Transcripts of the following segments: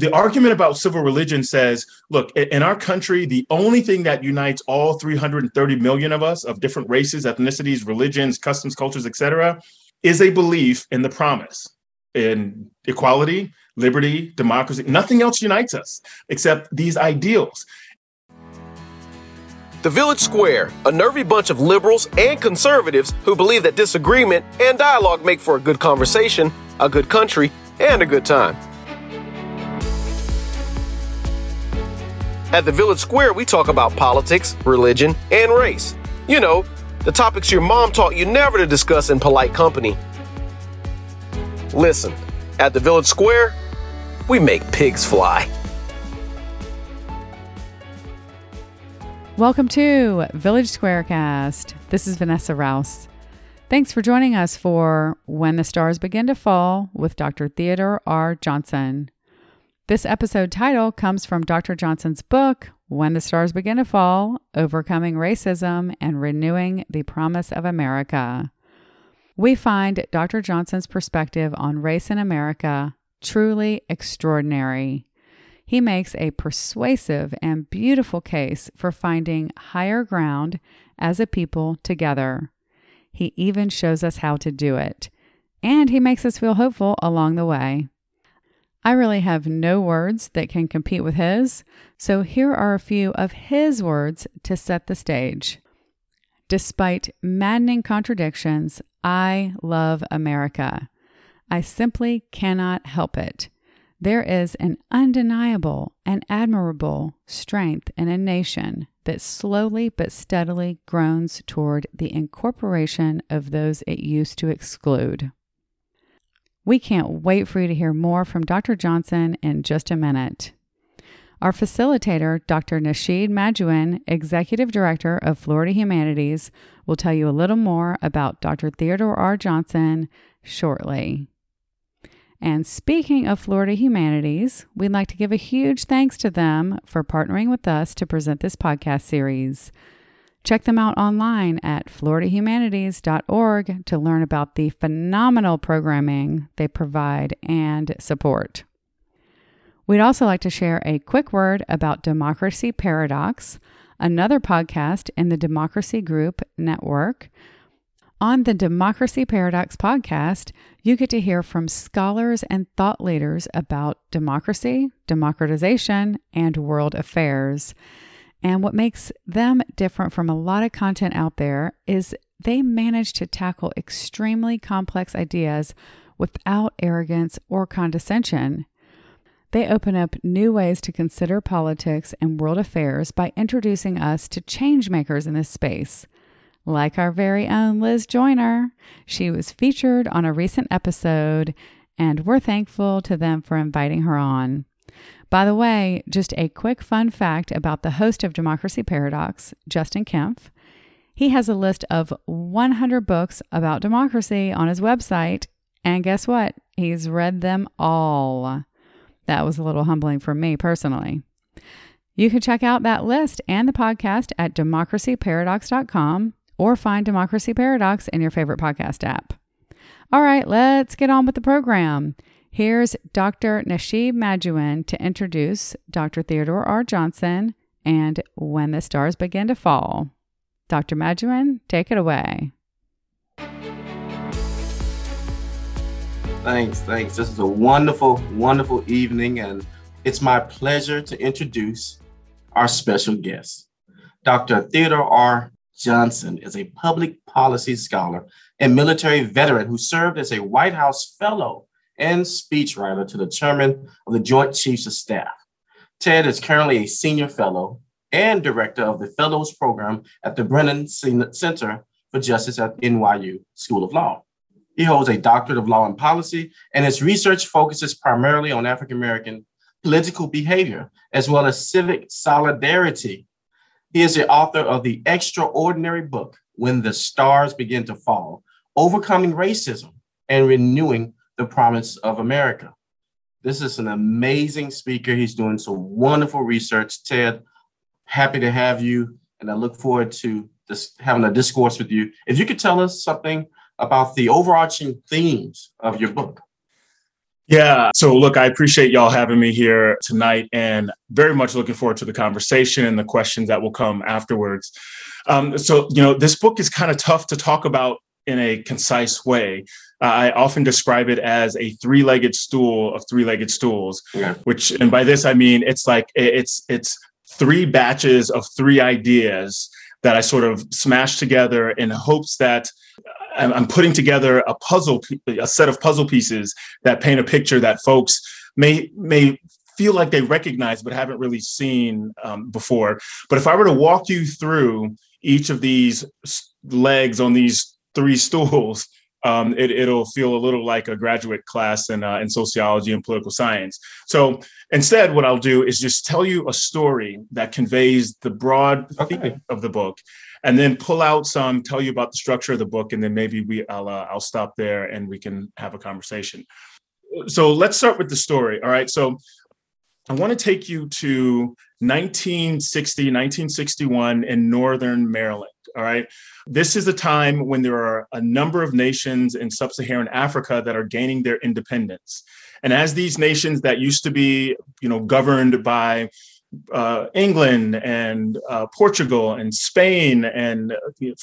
the argument about civil religion says, look, in our country, the only thing that unites all 330 million of us of different races, ethnicities, religions, customs, cultures, et cetera, is a belief in the promise, in equality, liberty, democracy. Nothing else unites us except these ideals. The Village Square, a nervy bunch of liberals and conservatives who believe that disagreement and dialogue make for a good conversation, a good country, and a good time. At the Village Square, we talk about politics, religion, and race. You know, the topics your mom taught you never to discuss in polite company. Listen, at the Village Square, we make pigs fly. Welcome to Village Squarecast. This is Vanessa Rouse. Thanks for joining us for When the Stars Begin to Fall with Dr. Theodore R. Johnson. This episode title comes from Dr. Johnson's book, When the Stars Begin to Fall, Overcoming Racism and Renewing the Promise of America. We find Dr. Johnson's perspective on race in America truly extraordinary. He makes a persuasive and beautiful case for finding higher ground as a people together. He even shows us how to do it, and he makes us feel hopeful along the way. I really have no words that can compete with his, so here are a few of his words to set the stage. Despite maddening contradictions, I love America. I simply cannot help it. There is an undeniable and admirable strength in a nation that slowly but steadily groans toward the incorporation of those it used to exclude. We can't wait for you to hear more from Dr. Johnson in just a minute. Our facilitator, Dr. Nasheed Majewan, Executive Director of Florida Humanities, will tell you a little more about Dr. Theodore R. Johnson shortly. And speaking of Florida Humanities, we'd like to give a huge thanks to them for partnering with us to present this podcast series. Check them out online at floridahumanities.org to learn about the phenomenal programming they provide and support. We'd also like to share a quick word about Democracy Paradox, another podcast in the Democracy Group Network. On the Democracy Paradox podcast, you get to hear from scholars and thought leaders about democracy, democratization, and world affairs. And what makes them different from a lot of content out there is they manage to tackle extremely complex ideas without arrogance or condescension. They open up new ways to consider politics and world affairs by introducing us to change makers in this space. Like our very own Liz Joyner. She was featured on a recent episode, and we're thankful to them for inviting her on. By the way, just a quick fun fact about the host of Democracy Paradox, Justin Kempf. He has a list of 100 books about democracy on his website, and guess what? He's read them all. That was a little humbling for me personally. You can check out that list and the podcast at democracyparadox.com. or find Democracy Paradox in your favorite podcast app. All right, let's get on with the program. Here's Dr. Nasheed Majewan to introduce Dr. Theodore R. Johnson and When the Stars Begin to Fall. Dr. Majewan, take it away. Thanks. This is a wonderful, wonderful evening, and it's my pleasure to introduce our special guest. Dr. Theodore R. Johnson is a public policy scholar and military veteran who served as a White House fellow and speechwriter to the chairman of the Joint Chiefs of Staff. Ted is currently a senior fellow and director of the Fellows Program at the Brennan Center for Justice at NYU School of Law. He holds a doctorate of law and policy, and his research focuses primarily on African-American political behavior as well as civic solidarity. He is the author of the extraordinary book, When the Stars Begin to Fall, Overcoming Racism and Renewing the Promise of America. This is an amazing speaker. He's doing some wonderful research. Ted, happy to have you, and I look forward to having a discourse with you. If you could tell us something about the overarching themes of your book. Yeah. So look, I appreciate y'all having me here tonight and very much looking forward to the conversation and the questions that will come afterwards. So, this book is kind of tough to talk about in a concise way. I often describe it as a three-legged stool of three-legged stools, which, and by this, I mean, it's like, it's three batches of three ideas that I sort of smash together in hopes that I'm putting together a set of puzzle pieces that paint a picture that folks may feel like they recognize, but haven't really seen before. But if I were to walk you through each of these legs on these three stools, it'll feel a little like a graduate class in sociology and political science. So instead, what I'll do is just tell you a story that conveys the broad theme of the book, and then pull out some, tell you about the structure of the book, and then maybe I'll stop there and we can have a conversation. So let's start with the story. All right. So I want to take you to 1960, 1961 in Northern Maryland. All right. This is a time when there are a number of nations in sub-Saharan Africa that are gaining their independence. And as these nations that used to be, governed by England and Portugal and Spain and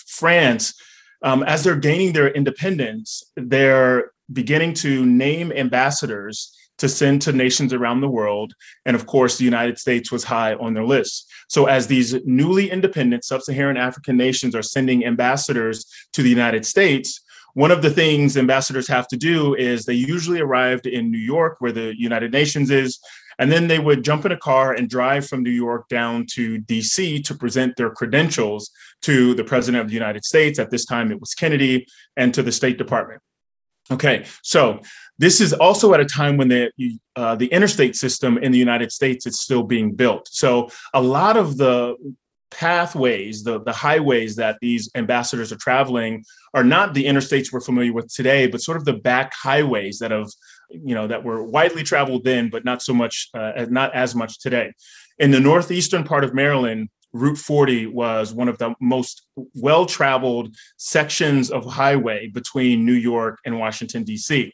France, as they're gaining their independence, they're beginning to name ambassadors to send to nations around the world. And of course, the United States was high on their list. So as these newly independent sub-Saharan African nations are sending ambassadors to the United States, one of the things ambassadors have to do is they usually arrived in New York, where the United Nations is, and then they would jump in a car and drive from New York down to DC to present their credentials to the President of the United States. At this time, it was Kennedy, and to the State Department. Okay, so this is also at a time when the interstate system in the United States is still being built. So a lot of the pathways, the highways that these ambassadors are traveling are not the interstates we're familiar with today, but sort of the back highways that have, that were widely traveled then, but not so much, not as much today. In the northeastern part of Maryland, Route 40 was one of the most well-traveled sections of highway between New York and Washington, D.C.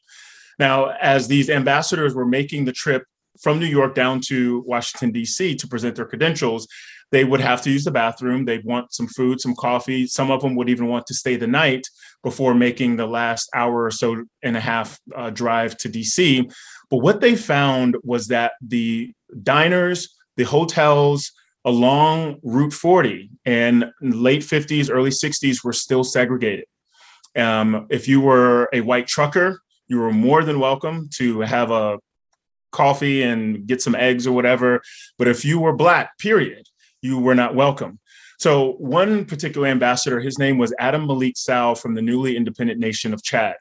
Now, as these ambassadors were making the trip from New York down to Washington, D.C. to present their credentials, they would have to use the bathroom. They'd want some food, some coffee. Some of them would even want to stay the night before making the last hour or so and a half drive to D.C. But what they found was that the diners, the hotels, along Route 40 and late 50s, early 60s were still segregated. If you were a white trucker, you were more than welcome to have a coffee and get some eggs or whatever. But if you were Black, period, you were not welcome. So one particular ambassador, his name was Adam Malik Sow from the newly independent nation of Chad.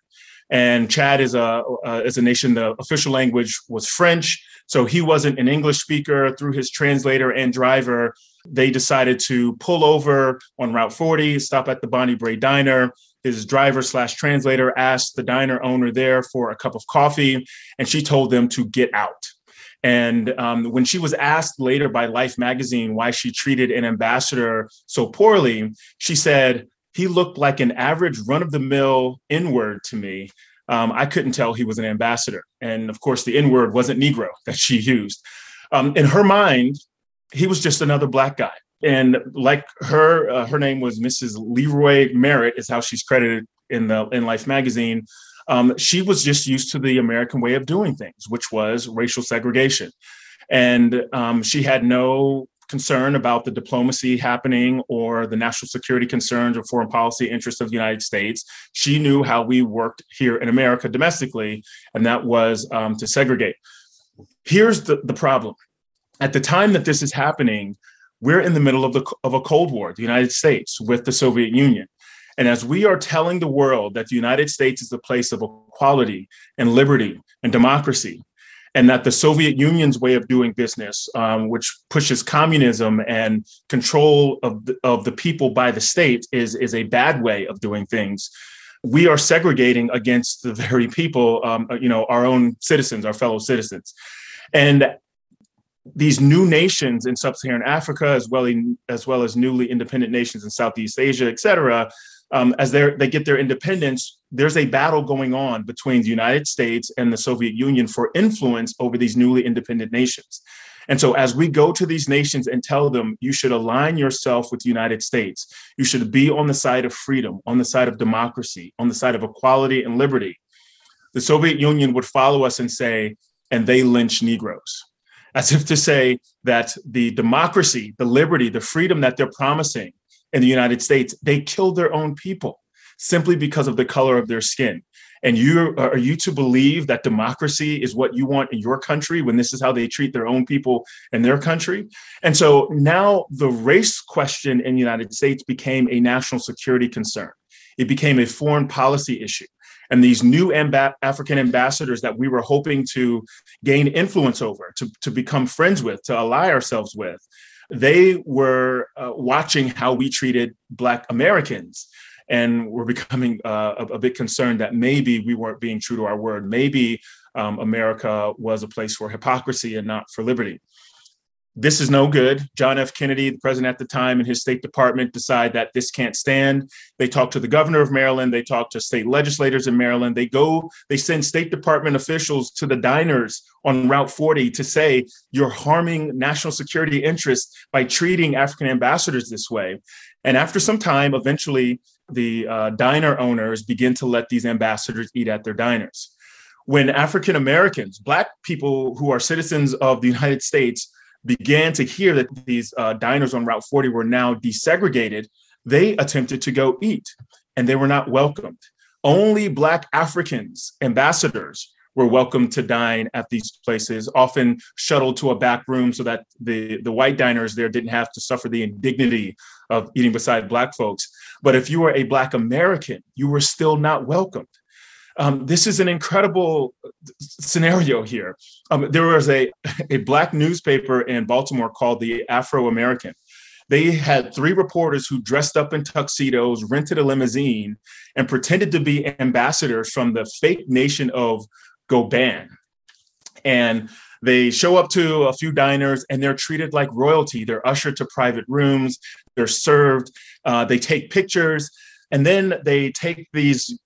And Chad is a nation, the official language was French. So he wasn't an English speaker. Through his translator and driver, they decided to pull over on Route 40, stop at the Bonnie Brae Diner. His driver/translator asked the diner owner there for a cup of coffee, and she told them to get out. And when she was asked later by Life magazine why she treated an ambassador so poorly, she said, "He looked like an average run-of-the-mill N-word to me. I couldn't tell he was an ambassador." And of course, the N-word wasn't Negro that she used. In her mind, he was just another Black guy. And like her, her name was Mrs. Leroy Merritt, is how she's credited in Life magazine. She was just used to the American way of doing things, which was racial segregation. And she had no concern about the diplomacy happening or the national security concerns or foreign policy interests of the United States. She knew how we worked here in America domestically, and that was to segregate. Here's the problem. At the time that this is happening, we're in the middle of a Cold War, the United States with the Soviet Union. And as we are telling the world that the United States is the place of equality and liberty and democracy, and that the Soviet Union's way of doing business, which pushes communism and control of the people by the state, is a bad way of doing things, we are segregating against the very people, our own citizens, our fellow citizens. And these new nations in sub-Saharan Africa, as well as newly independent nations in Southeast Asia, et cetera, as they get their independence, there's a battle going on between the United States and the Soviet Union for influence over these newly independent nations. And so as we go to these nations and tell them, you should align yourself with the United States, you should be on the side of freedom, on the side of democracy, on the side of equality and liberty, the Soviet Union would follow us and say, and they lynch Negroes, as if to say that the democracy, the liberty, the freedom that they're promising in the United States, they kill their own people simply because of the color of their skin. And are you to believe that democracy is what you want in your country when this is how they treat their own people in their country? And so now the race question in the United States became a national security concern. It became a foreign policy issue. And these new African ambassadors that we were hoping to gain influence over, to become friends with, to ally ourselves with, they were watching how we treated Black Americans and were becoming a bit concerned that maybe we weren't being true to our word. Maybe America was a place for hypocrisy and not for liberty. This is no good. John F. Kennedy, the president at the time, and his State Department decide that this can't stand. They talk to the governor of Maryland. They talk to state legislators in Maryland. They send State Department officials to the diners on Route 40 to say, you're harming national security interests by treating African ambassadors this way. And after some time, eventually, the diner owners begin to let these ambassadors eat at their diners. When African Americans, Black people who are citizens of the United States, began to hear that these diners on Route 40 were now desegregated, they attempted to go eat, and they were not welcomed. Only Black Africans, ambassadors, were welcome to dine at these places, often shuttled to a back room so that the white diners there didn't have to suffer the indignity of eating beside Black folks. But if you were a Black American, you were still not welcomed. This is an incredible scenario here. There was a Black newspaper in Baltimore called the Afro-American. They had three reporters who dressed up in tuxedos, rented a limousine, and pretended to be ambassadors from the fake nation of Goban. And they show up to a few diners and they're treated like royalty. They're ushered to private rooms, they're served, they take pictures, and then they take these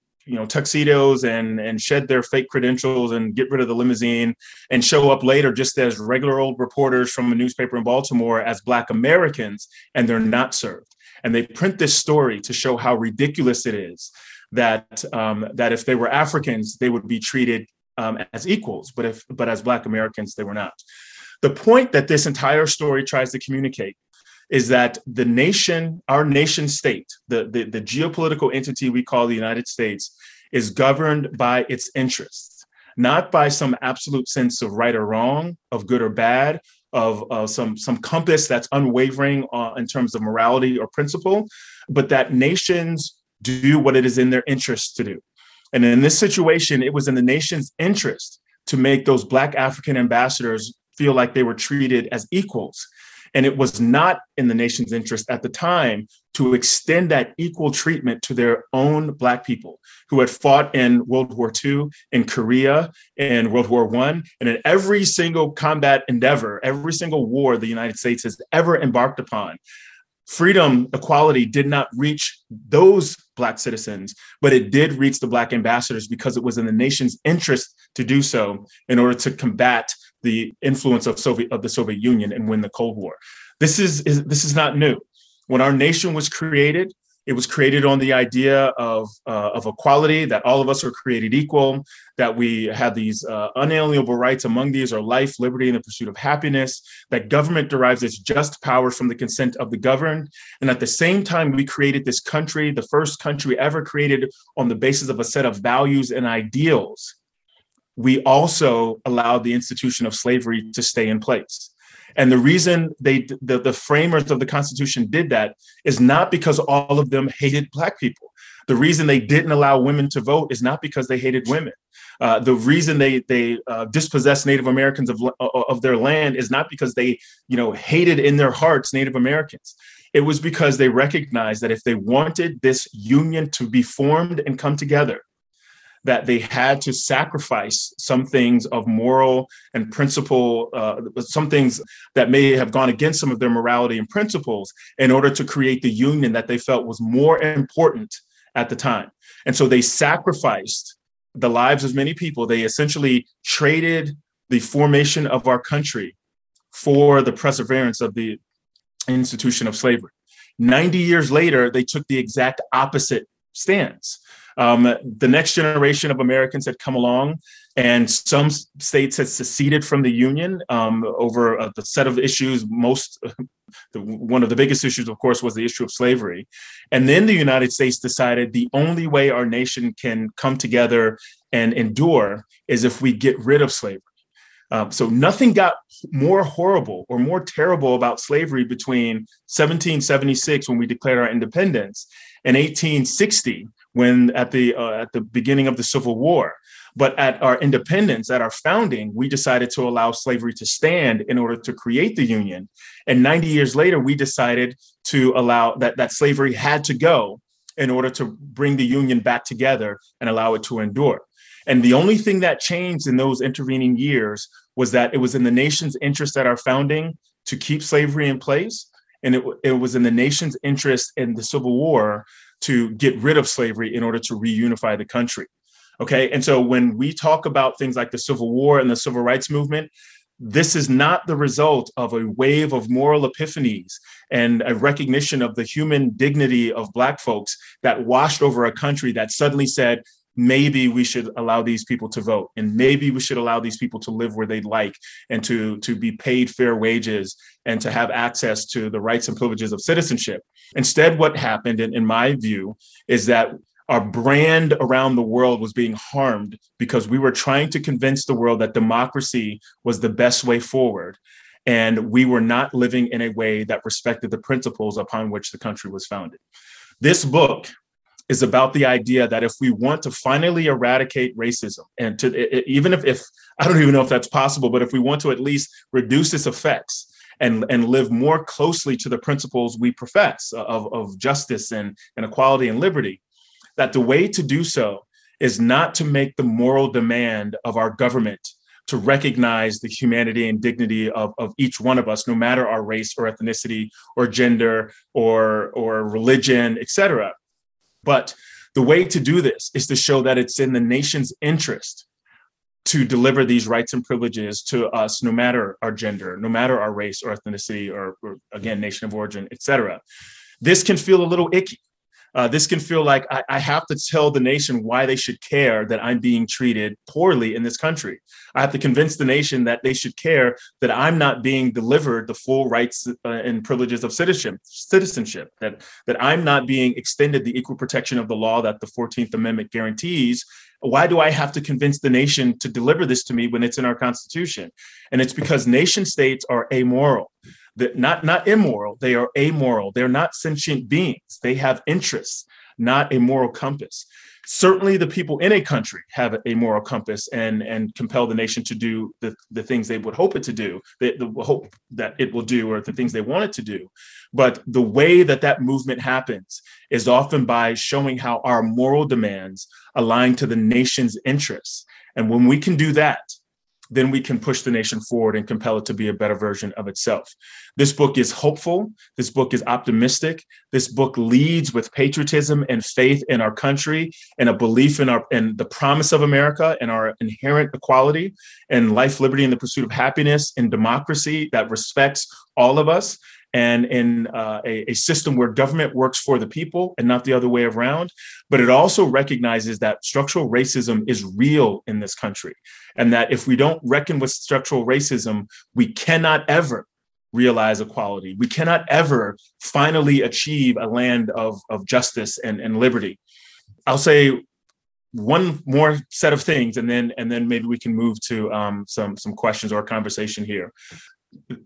tuxedos and shed their fake credentials and get rid of the limousine and show up later just as regular old reporters from a newspaper in Baltimore as Black Americans, and they're not served. And they print this story to show how ridiculous it is that that if they were Africans, they would be treated as equals, but as Black Americans, they were not. The point that this entire story tries to communicate is that the nation, our nation state, the geopolitical entity we call the United States, is governed by its interests, not by some absolute sense of right or wrong, of good or bad, of some compass that's unwavering in terms of morality or principle, but that nations do what it is in their interests to do. And in this situation, it was in the nation's interest to make those Black African ambassadors feel like they were treated as equals. And it was not in the nation's interest at the time to extend that equal treatment to their own Black people who had fought in World War II, in Korea, in World War I, and in every single combat endeavor, every single war the United States has ever embarked upon. Freedom, equality did not reach those Black citizens, but it did reach the Black ambassadors because it was in the nation's interest to do so in order to combat the influence of the Soviet Union and win the Cold War. This is not new. When our nation was created, it was created on the idea of equality, that all of us are created equal, that we have these unalienable rights. Among these are life, liberty, and the pursuit of happiness, that government derives its just power from the consent of the governed. And at the same time, we created this country, the first country ever created on the basis of a set of values and ideals. We also allowed the institution of slavery to stay in place. And the reason the framers of the Constitution did that is not because all of them hated Black people. The reason they didn't allow women to vote is not because they hated women. The reason they dispossessed Native Americans of their land is not because they hated in their hearts Native Americans. It was because they recognized that if they wanted this union to be formed and come together, that they had to sacrifice some things of moral and principle, some things that may have gone against some of their morality and principles in order to create the union that they felt was more important at the time. And so they sacrificed the lives of many people. They essentially traded the formation of our country for the perseverance of the institution of slavery. 90 years later, they took the exact opposite stance. The next generation of Americans had come along, and some states had seceded from the Union over the set of issues. One of the biggest issues, of course, was the issue of slavery. And then the United States decided the only way our nation can come together and endure is if we get rid of slavery. So nothing got more horrible or more terrible about slavery between 1776, when we declared our independence, and 1860, when at the beginning of the Civil War. But at our independence, at our founding, we decided to allow slavery to stand in order to create the Union. And 90 years later, we decided to allow that slavery had to go in order to bring the Union back together and allow it to endure. And the only thing that changed in those intervening years was that it was in the nation's interest at our founding to keep slavery in place. And it was in the nation's interest in the Civil War to get rid of slavery in order to reunify the country. Okay, and so when we talk about things like the Civil War and the Civil Rights Movement, this is not the result of a wave of moral epiphanies and a recognition of the human dignity of Black folks that washed over a country that suddenly said, maybe we should allow these people to vote, and maybe we should allow these people to live where they'd like, and to be paid fair wages, and to have access to the rights and privileges of citizenship. Instead, what happened, in my view, is that our brand around the world was being harmed because we were trying to convince the world that democracy was the best way forward. And we were not living in a way that respected the principles upon which the country was founded. This book is about the idea that if we want to finally eradicate racism, and even if I don't even know if that's possible, but if we want to at least reduce its effects and live more closely to the principles we profess of justice and equality and liberty, that the way to do so is not to make the moral demand of our government to recognize the humanity and dignity of each one of us, no matter our race or ethnicity or gender or religion, et cetera. But the way to do this is to show that it's in the nation's interest to deliver these rights and privileges to us, no matter our gender, no matter our race or ethnicity or again, nation of origin, et cetera. This can feel a little icky. This can feel like I have to tell the nation why they should care that I'm being treated poorly in this country. I have to convince the nation that they should care that I'm not being delivered the full rights and privileges of citizenship, that I'm not being extended the equal protection of the law that the 14th Amendment guarantees. Why do I have to convince the nation to deliver this to me when it's in our Constitution? And it's because nation states are amoral. Not immoral, they are amoral. They're not sentient beings. They have interests, not a moral compass. Certainly the people in a country have a moral compass and compel the nation to do the things they would hope it to do, the hope that it will do, or the things they want it to do. But the way that movement happens is often by showing how our moral demands align to the nation's interests. And when we can do that, then we can push the nation forward and compel it to be a better version of itself. This book is hopeful. This book is optimistic. This book leads with patriotism and faith in our country and a belief in the promise of America and our inherent equality and life, liberty, and the pursuit of happiness and democracy that respects all of us, and in a system where government works for the people and not the other way around. But it also recognizes that structural racism is real in this country, and that if we don't reckon with structural racism, we cannot ever realize equality. We cannot ever finally achieve a land of justice and liberty. I'll say one more set of things, and then maybe we can move to some questions or a conversation here.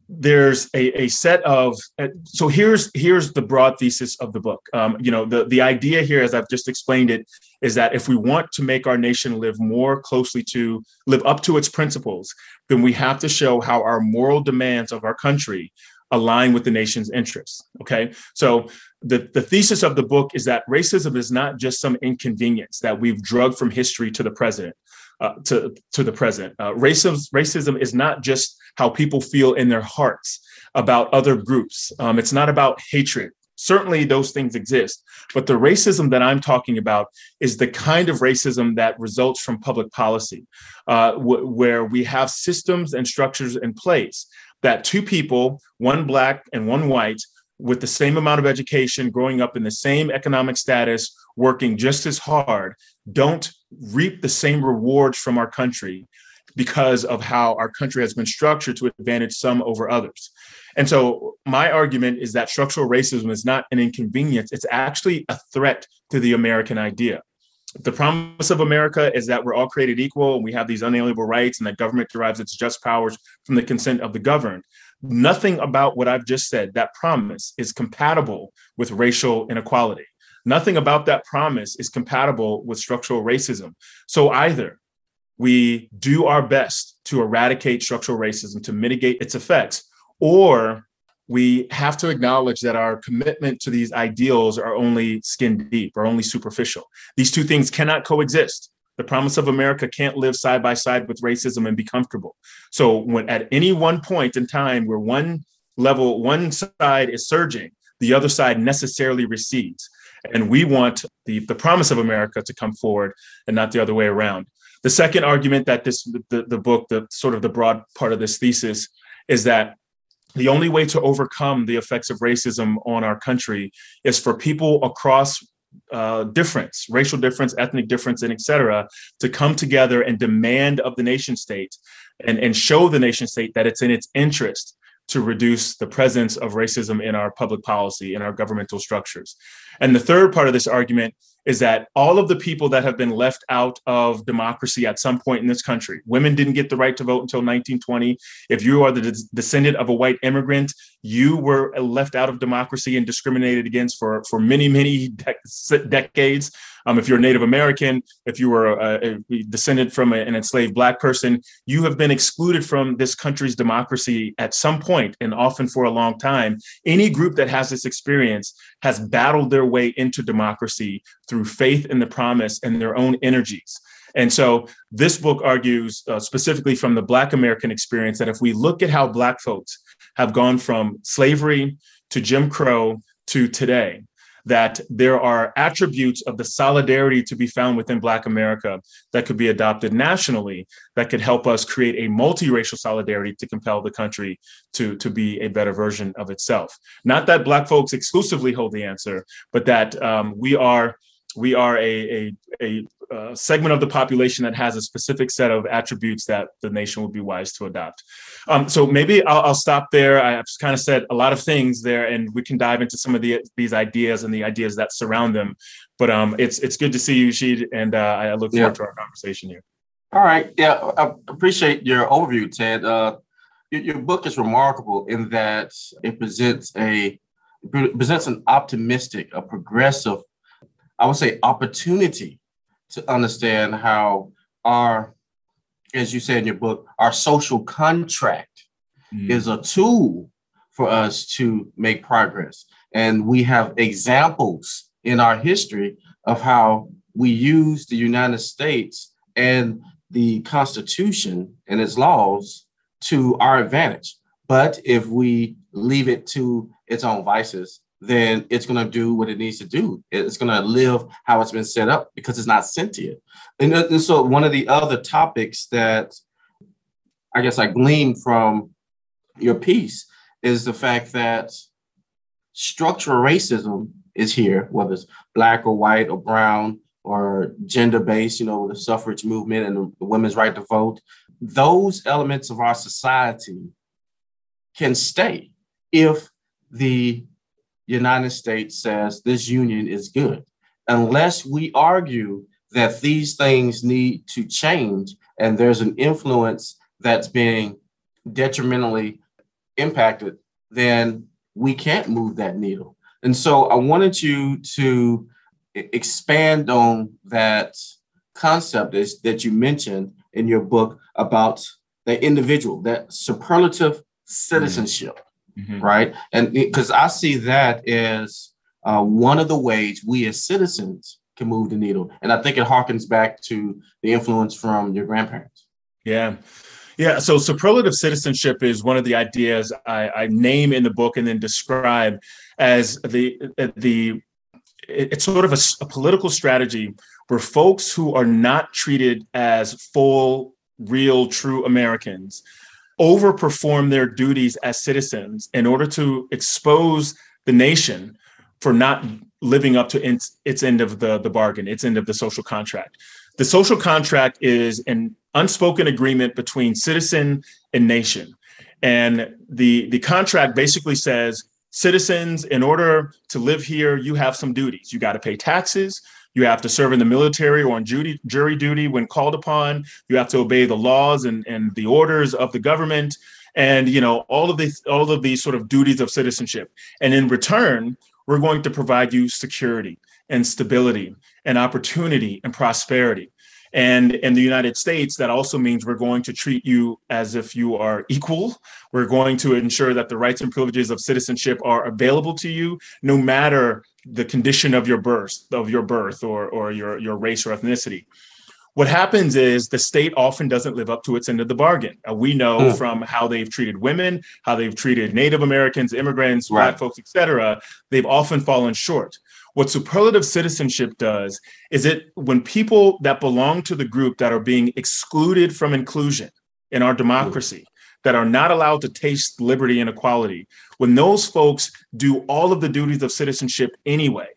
There's a set of, so here's the broad thesis of the book. The idea here, as I've just explained it, is that if we want to make our nation live up to its principles, then we have to show how our moral demands of our country align with the nation's interests. Okay, so the thesis of the book is that racism is not just some inconvenience that we've drugged from history to the present. Racism is not just how people feel in their hearts about other groups. It's not about hatred, Certainly those things exist. But the racism that I'm talking about is the kind of racism that results from public policy, where we have systems and structures in place that two people, one Black and one white, with the same amount of education, growing up in the same economic status, working just as hard, don't reap the same rewards from our country because of how our country has been structured to advantage some over others. And so my argument is that structural racism is not an inconvenience. It's actually a threat to the American idea. The promise of America is that we're all created equal and we have these unalienable rights and that government derives its just powers from the consent of the governed. Nothing about what I've just said, that promise, is compatible with racial inequality. Nothing about that promise is compatible with structural racism. So either we do our best to eradicate structural racism, to mitigate its effects, or we have to acknowledge that our commitment to these ideals are only skin deep, are only superficial. These two things cannot coexist. The promise of America can't live side by side with racism and be comfortable. So when at any one point in time where one side is surging, the other side necessarily recedes. And we want the promise of America to come forward and not the other way around. The second argument that the book, the sort of the broad part of this thesis, is that the only way to overcome the effects of racism on our country is for people across difference, racial difference, ethnic difference, and et cetera, to come together and demand of the nation state and show the nation state that it's in its interest to reduce the presence of racism in our public policy, in our governmental structures. And the third part of this argument is that all of the people that have been left out of democracy at some point in this country, women didn't get the right to vote until 1920. If you are the descendant of a white immigrant, you were left out of democracy and discriminated against for many, many decades. If you're a Native American, if you were a descendant from an enslaved Black person, you have been excluded from this country's democracy at some point, and often for a long time. Any group that has this experience has battled their way into democracy through faith in the promise and their own energies. And so this book argues specifically from the Black American experience that if we look at how Black folks have gone from slavery to Jim Crow to today, that there are attributes of the solidarity to be found within Black America that could be adopted nationally, that could help us create a multiracial solidarity to compel the country to be a better version of itself. Not that Black folks exclusively hold the answer, but that we are a segment of the population that has a specific set of attributes that the nation would be wise to adopt. So maybe I'll stop there. I've kind of said a lot of things there, and we can dive into some of these ideas and the ideas that surround them. But it's good to see you, Nasheed, and I look forward to our conversation here. All right. Yeah, I appreciate your overview, Ted. Your book is remarkable in that it presents an optimistic, a progressive, I would say, opportunity to understand how our, as you say in your book, our social contract is a tool for us to make progress. And we have examples in our history of how we use the United States and the Constitution and its laws to our advantage. But if we leave it to its own vices, then it's going to do what it needs to do. It's going to live how it's been set up because it's not sentient. And so one of the other topics that I guess I gleaned from your piece is the fact that structural racism is here, whether it's Black or white or brown or gender-based, the suffrage movement and the women's right to vote. Those elements of our society can stay if the United States says this union is good, unless we argue that these things need to change and there's an influence that's being detrimentally impacted, then we can't move that needle. And so I wanted you to expand on that concept that you mentioned in your book about the individual, that superlative citizenship. Mm-hmm. Right. And because I see that as one of the ways we as citizens can move the needle. And I think it harkens back to the influence from your grandparents. Yeah. Yeah, so superlative citizenship is one of the ideas I name in the book and then describe as it's sort of a political strategy where folks who are not treated as full, real, true Americans overperform their duties as citizens in order to expose the nation for not living up to its end of the bargain, its end of the social contract. The social contract is an unspoken agreement between citizen and nation. And the contract basically says, citizens, in order to live here, you have some duties. You got to pay taxes. You have to serve in the military or on jury duty when called upon. You have to obey the laws and the orders of the government. And, you know, all of these sort of duties of citizenship. And in return, we're going to provide you security and stability and opportunity and prosperity. And in the United States, that also means we're going to treat you as if you are equal. We're going to ensure that the rights and privileges of citizenship are available to you, no matter the condition of your birth or your race or ethnicity. What happens is the state often doesn't live up to its end of the bargain. We know from how they've treated women, how they've treated Native Americans, immigrants, Black folks, et cetera, they've often fallen short. What superlative citizenship does is it, when people that belong to the group that are being excluded from inclusion in our democracy, that are not allowed to taste liberty and equality, when those folks do all of the duties of citizenship anyway,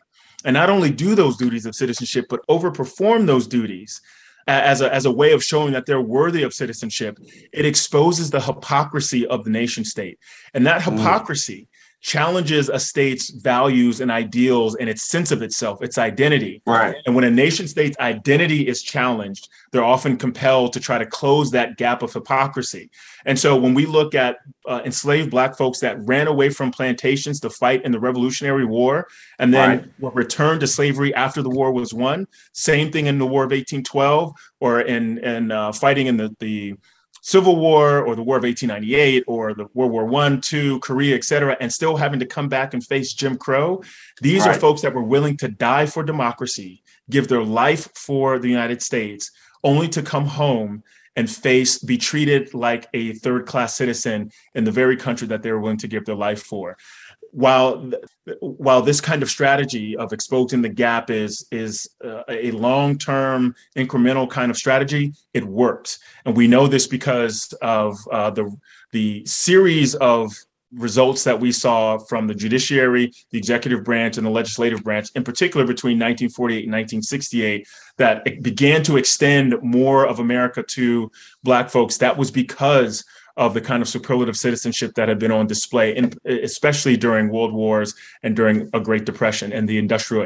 and not only do those duties of citizenship, but overperform those duties as a way of showing that they're worthy of citizenship, it exposes the hypocrisy of the nation state. And that hypocrisy challenges a state's values and ideals and its sense of itself, its identity. Right. And when a nation state's identity is challenged, they're often compelled to try to close that gap of hypocrisy. And so when we look at enslaved Black folks that ran away from plantations to fight in the Revolutionary War and then were returned to slavery after the war was won, same thing in the War of 1812 or in fighting in the Civil War or the War of 1898 or the World War I, II, Korea, et cetera, and still having to come back and face Jim Crow. These are folks that were willing to die for democracy, give their life for the United States, only to come home and be treated like a third-class citizen in the very country that they were willing to give their life for. While this kind of strategy of exposing the gap is a long-term incremental kind of strategy, it works. And we know this because of the series of results that we saw from the judiciary, the executive branch, and the legislative branch, in particular between 1948 and 1968, that it began to extend more of America to Black folks. That was because of the kind of superlative citizenship that had been on display, especially during World Wars and during a Great Depression and the Industrial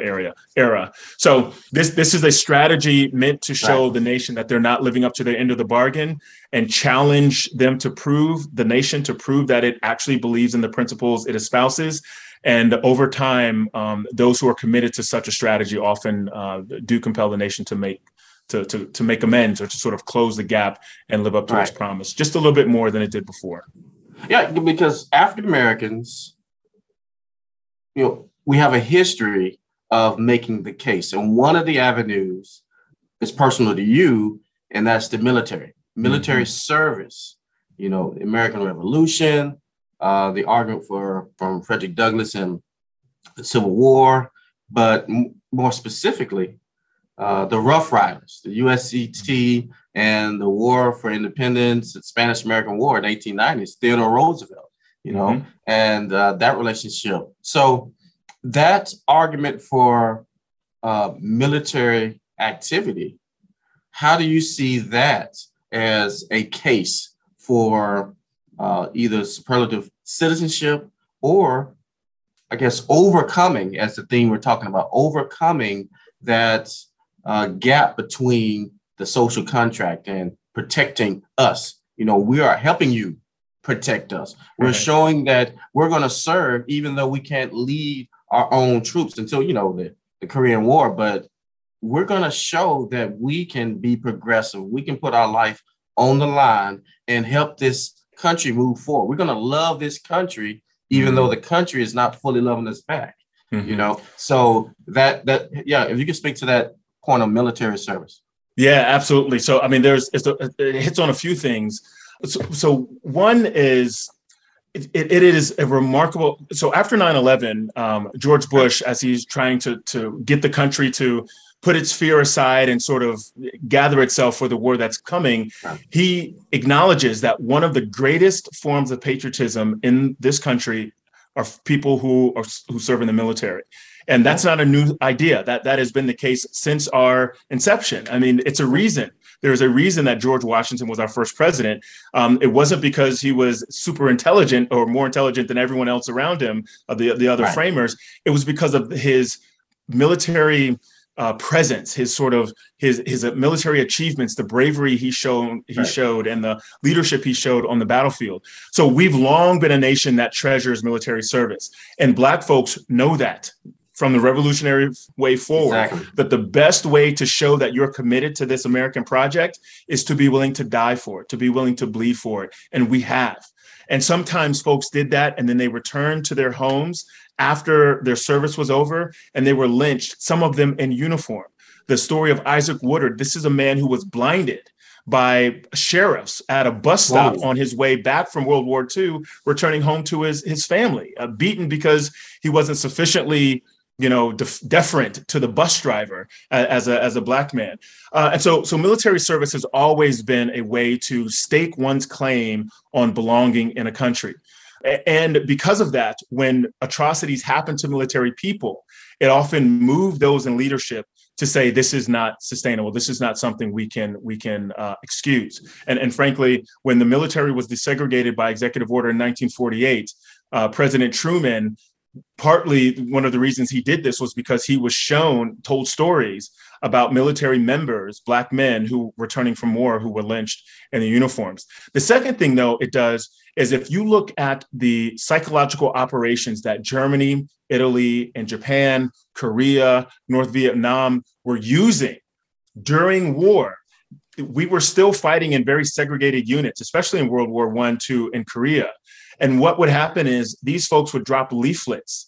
era. So this is a strategy meant to show the nation that they're not living up to their end of the bargain and challenge them to prove that it actually believes in the principles it espouses. And over time, those who are committed to such a strategy often do compel the nation to make amends or to sort of close the gap and live up to its promise, just a little bit more than it did before. Yeah, because African-Americans, you know, we have a history of making the case. And one of the avenues is personal to you, and that's the military service, you know, the American Revolution, the argument from Frederick Douglass and the Civil War, but more specifically, the Rough Riders, the USCT, and the War for Independence, the Spanish-American War in 1890s, Theodore Roosevelt, you know, and that relationship. So that argument for military activity, how do you see that as a case for either superlative citizenship or, I guess, overcoming, as the theme we're talking about, overcoming that gap between the social contract and protecting us? You know, we are helping you protect us. We're showing that we're going to serve, even though we can't lead our own troops until, you know, the Korean War. But we're going to show that we can be progressive. We can put our life on the line and help this country move forward. We're going to love this country, even though the country is not fully loving us back. You know, so that if you could speak to that point of military service. Yeah, absolutely. So, I mean, it hits on a few things. So one is, it is a remarkable, so after 9/11, George Bush, as he's trying to get the country to put its fear aside and sort of gather itself for the war that's coming, he acknowledges that one of the greatest forms of patriotism in this country are people who serve in the military. And that's not a new idea. That has been the case since our inception. I mean, it's a reason. There's a reason that George Washington was our first president. It wasn't because he was super intelligent or more intelligent than everyone else around him, the other framers. It was because of his military presence, his military achievements, the bravery he showed, and the leadership he showed on the battlefield. So we've long been a nation that treasures military service, and Black folks know that. From the revolutionary way forward, that the best way to show that you're committed to this American project is to be willing to die for it, to be willing to bleed for it. And we have. And sometimes folks did that, and then they returned to their homes after their service was over, and they were lynched, some of them in uniform. The story of Isaac Woodard, this is a man who was blinded by sheriffs at a bus stop on his way back from World War II, returning home to his family, beaten because he wasn't sufficiently deferent to the bus driver as a Black man. And so military service has always been a way to stake one's claim on belonging in a country. And because of that, when atrocities happen to military people, it often moved those in leadership to say, this is not sustainable. This is not something we can excuse. And frankly, when the military was desegregated by executive order in 1948, President Truman, partly one of the reasons he did this was because he was told stories about military members, Black men who returning from war, who were lynched in the uniforms. The second thing, though, it does is if you look at the psychological operations that Germany, Italy, and Japan, Korea, North Vietnam were using during war, we were still fighting in very segregated units, especially in World War I, II, and Korea. And what would happen is these folks would drop leaflets,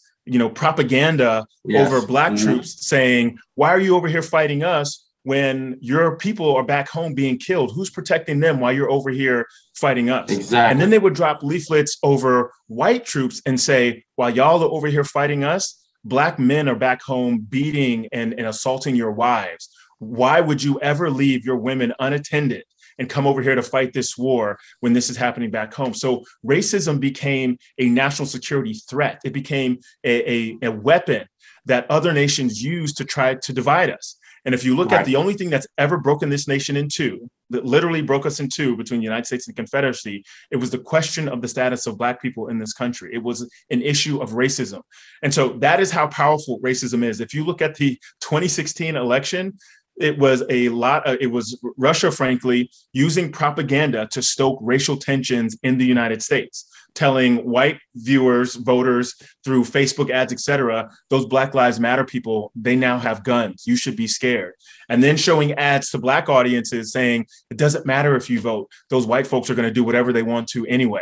propaganda over Black troops saying, why are you over here fighting us when your people are back home being killed? Who's protecting them while you're over here fighting us? Exactly. And then they would drop leaflets over white troops and say, while y'all are over here fighting us, Black men are back home beating and assaulting your wives. Why would you ever leave your women unattended and come over here to fight this war when this is happening back home? So racism became a national security threat. It became a weapon that other nations used to try to divide us. And if you look at the only thing that's ever broken this nation in two, that literally broke us in two between the United States and the Confederacy, it was the question of the status of Black people in this country. It was an issue of racism. And so that is how powerful racism is. If you look at the 2016 election, it was Russia, frankly, using propaganda to stoke racial tensions in the United States, telling white voters through Facebook ads, et cetera, those Black Lives Matter people, they now have guns. You should be scared. And then showing ads to Black audiences saying, it doesn't matter if you vote. Those white folks are going to do whatever they want to anyway.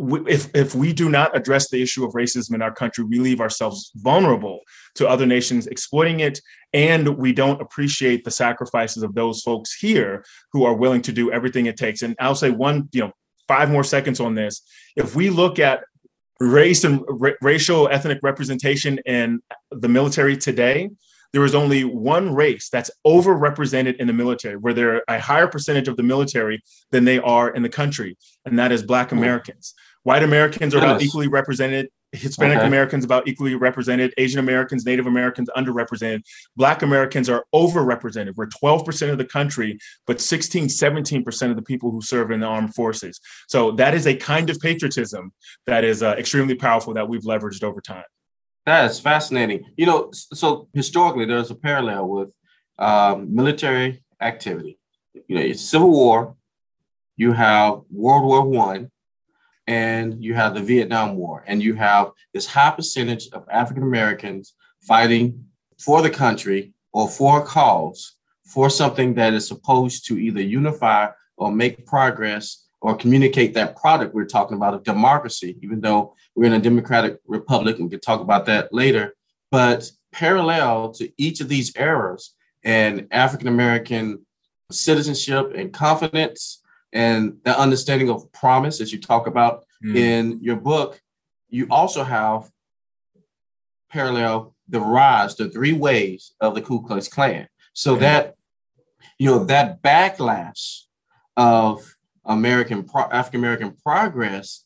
If we do not address the issue of racism in our country, we leave ourselves vulnerable to other nations exploiting it, and we don't appreciate the sacrifices of those folks here who are willing to do everything it takes. And I'll say 5 more seconds on this. If we look at race and racial ethnic representation in the military today, there is only one race that's overrepresented in the military, where they're a higher percentage of the military than they are in the country, and that is Black Americans. White Americans are about equally represented. Hispanic Americans about equally represented. Asian Americans, Native Americans underrepresented. Black Americans are overrepresented. We're 12% of the country, but 17% of the people who serve in the armed forces. So that is a kind of patriotism that is extremely powerful that we've leveraged over time. That is fascinating. So historically, there's a parallel with military activity. It's Civil War, you have World War I, and you have the Vietnam War, and you have this high percentage of African Americans fighting for the country or for a cause, for something that is supposed to either unify or make progress or communicate that product we're talking about of democracy, even though we're in a democratic republic, and we can talk about that later. But parallel to each of these eras and African-American citizenship and confidence and that understanding of promise that you talk about in your book, you also have parallel the rise, the three waves of the Ku Klux Klan. So that, you know, that backlash of African-American progress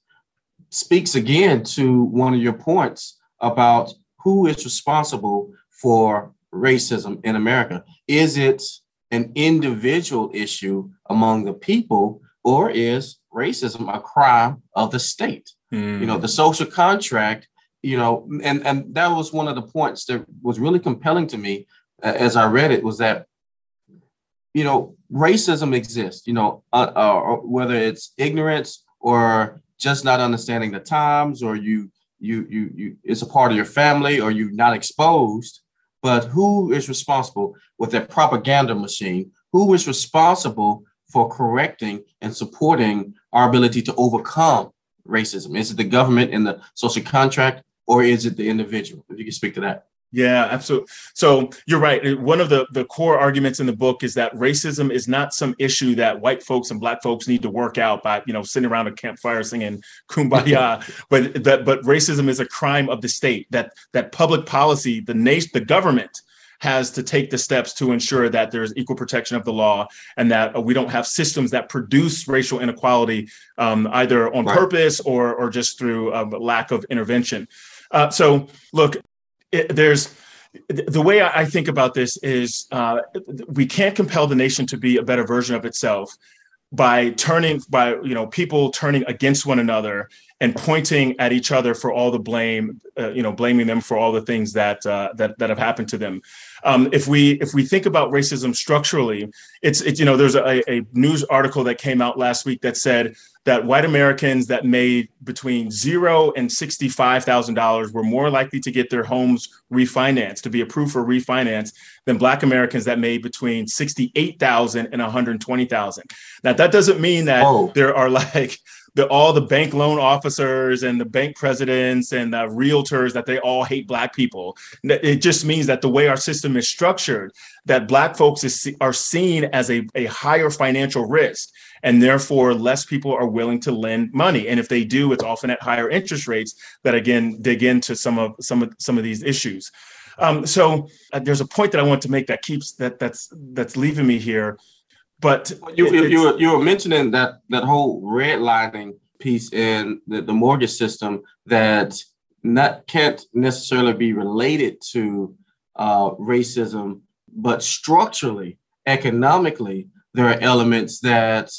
speaks again to one of your points about who is responsible for racism in America. Is it an individual issue among the people, or is racism a crime of the state? You know, the social contract, you know, and that was one of the points that was really compelling to me as I read it, was that, you know, racism exists, you know, whether it's ignorance or just not understanding the times, or you it's a part of your family, or you're not exposed. But who is responsible with that propaganda machine? Who is responsible for correcting and supporting our ability to overcome racism? Is it the government and the social contract, or is it the individual? If you can speak to that. Yeah, absolutely. So you're right. One of the core arguments in the book is that racism is not some issue that white folks and black folks need to work out by, you know, sitting around a campfire singing Kumbaya, but racism is a crime of the state, that public policy, the government has to take the steps to ensure that there's equal protection of the law, and that we don't have systems that produce racial inequality, either on purpose or just through lack of intervention. So look, the way I think about this is we can't compel the nation to be a better version of itself by you know, people turning against one another and pointing at each other for all the blame, you know, blaming them for all the things that have happened to them. If we think about racism structurally, it's you know, there's a news article that came out last week that said that white Americans that made between $0 and $65,000 were more likely to get their homes refinanced, to be approved for refinance, than black Americans that made between $68,000 and $120,000. Now, that doesn't mean that there are like all the bank loan officers and the bank presidents and the realtors that they all hate black people. It just means that the way our system is structured, that black folks are seen as a higher financial risk, and therefore less people are willing to lend money. And if they do, it's often at higher interest rates that again dig into some of these issues. So there's a point that I want to make that keeps that's leaving me here. But you were mentioning that whole redlining piece in the mortgage system that can't necessarily be related to racism, but structurally, economically, there are elements that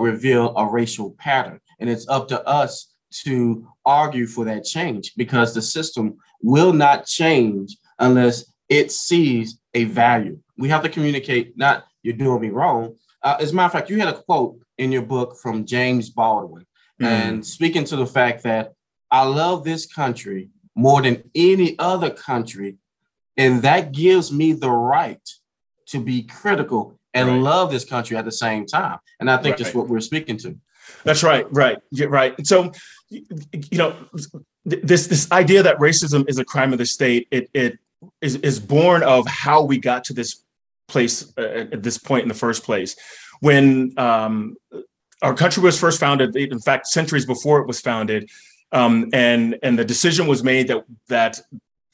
reveal a racial pattern. And it's up to us to argue for that change, because the system will not change unless it sees a value. We have to communicate, not "you're doing me wrong." As a matter of fact, you had a quote in your book from James Baldwin, and speaking to the fact that I love this country more than any other country, and that gives me the right to be critical and love this country at the same time. And I think that's what we're speaking to. That's right. Right. Yeah, right. So, you know, this idea that racism is a crime of the state, it is born of how we got to this place at this point in the first place. When our country was first founded, in fact, centuries before it was founded, and the decision was made that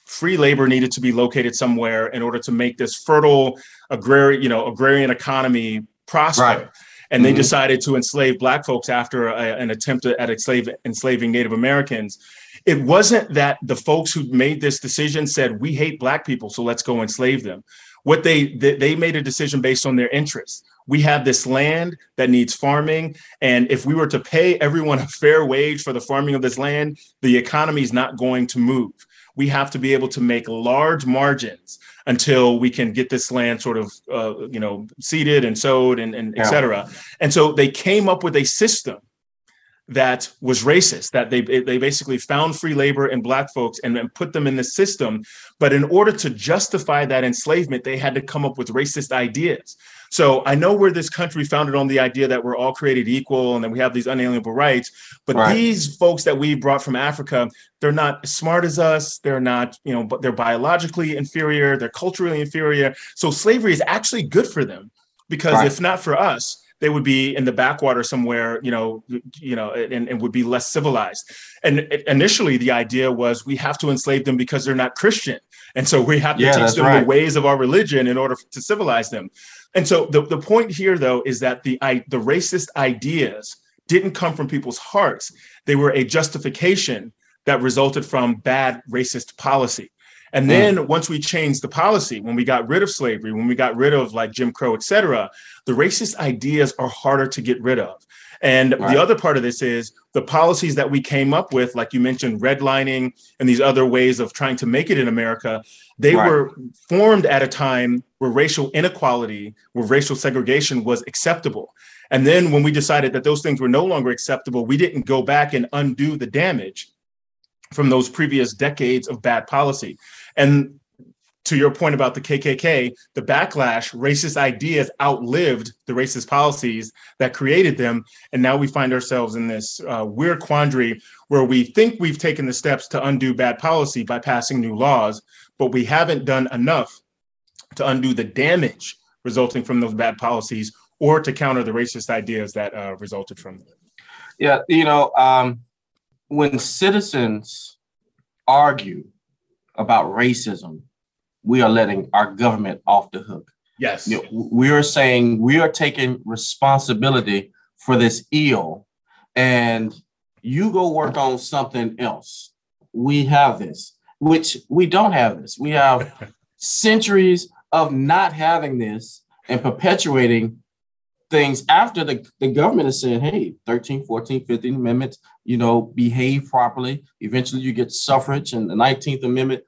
free labor needed to be located somewhere in order to make this fertile agrarian economy prosper. Right. And they decided to enslave black folks after an attempt at enslaving Native Americans. It wasn't that the folks who made this decision said, "We hate black people, so let's go enslave them." What they made a decision based on their interests. We have this land that needs farming, and if we were to pay everyone a fair wage for the farming of this land, the economy is not going to move. We have to be able to make large margins until we can get this land sort of, seeded and sowed and et cetera. And so they came up with a system that was racist, that they basically found free labor and black folks and then put them in the system. But in order to justify that enslavement, they had to come up with racist ideas. So I know we're this country founded on the idea that we're all created equal and that we have these unalienable rights, but these folks that we brought from Africa, they're not as smart as us. They're not, but they're biologically inferior. They're culturally inferior. So slavery is actually good for them, because if not for us, they would be in the backwater somewhere, and would be less civilized. And initially, the idea was we have to enslave them because they're not Christian. And so we have to teach them the ways of our religion in order to civilize them. And so the point here, though, is that the racist ideas didn't come from people's hearts. They were a justification that resulted from bad racist policy. And then once we changed the policy, when we got rid of slavery, when we got rid of like Jim Crow, et cetera, the racist ideas are harder to get rid of. And the other part of this is the policies that we came up with, like you mentioned, redlining and these other ways of trying to make it in America, they were formed at a time where racial inequality, where racial segregation was acceptable. And then when we decided that those things were no longer acceptable, we didn't go back and undo the damage from those previous decades of bad policy. And to your point about the KKK, the backlash, racist ideas outlived the racist policies that created them. And now we find ourselves in this weird quandary where we think we've taken the steps to undo bad policy by passing new laws, but we haven't done enough to undo the damage resulting from those bad policies or to counter the racist ideas that resulted from them. Yeah, when citizens argue about racism, we are letting our government off the hook. Yes. We are saying we are taking responsibility for this ill and you go work on something else. We have this, which we don't have this. We have centuries of not having this and perpetuating things after the government has said, hey, 13, 14, 15 amendments, behave properly. Eventually you get suffrage and the 19th Amendment,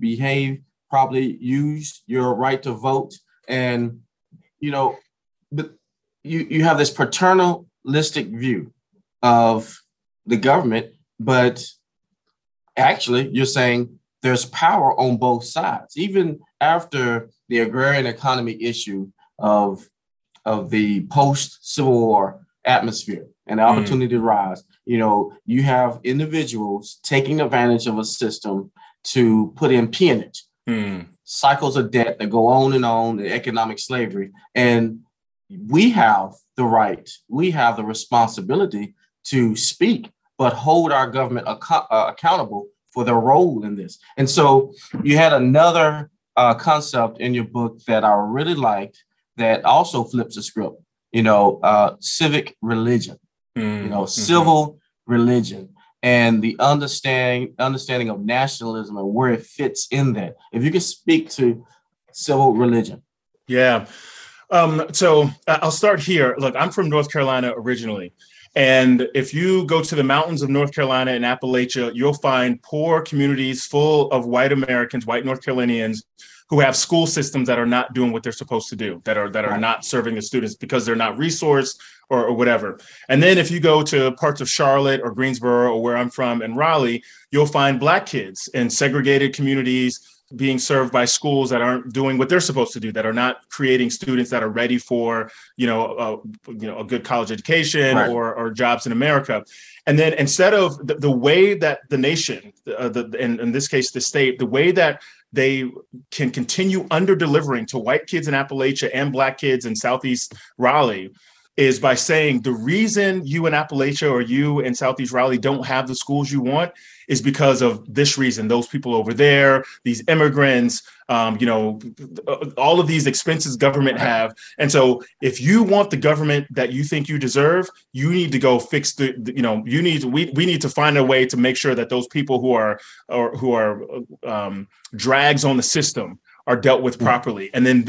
behave properly, use your right to vote. And, but you have this paternalistic view of the government, but actually you're saying there's power on both sides. Even after the agrarian economy issue of the post-Civil War atmosphere and the opportunity to rise, you have individuals taking advantage of a system to put in peonage, cycles of debt that go on, and economic slavery. And we have the right, we have the responsibility to speak, but hold our government accountable for their role in this. And so you had another concept in your book that I really liked, that also flips the script, civic religion, civil religion, and the understanding of nationalism and where it fits in that. If you could speak to civil religion. Yeah. So I'll start here. Look, I'm from North Carolina originally. And if you go to the mountains of North Carolina and Appalachia, you'll find poor communities full of white Americans, white North Carolinians, who have school systems that are not doing what they're supposed to do, that are not serving the students because they're not resourced or whatever. And then if you go to parts of Charlotte or Greensboro or where I'm from and Raleigh, you'll find Black kids in segregated communities being served by schools that aren't doing what they're supposed to do, that are not creating students that are ready for, a good college education or jobs in America. And then instead of the way that the nation, in this case, the state, the way that they can continue under-delivering to white kids in Appalachia and Black kids in Southeast Raleigh is by saying the reason you in Appalachia or you in Southeast Raleigh don't have the schools you want is because of this reason, those people over there, these immigrants, all of these expenses government have. And so if you want the government that you think you deserve, you need to go fix we need to find a way to make sure that those people who are drags on the system are dealt with properly. And then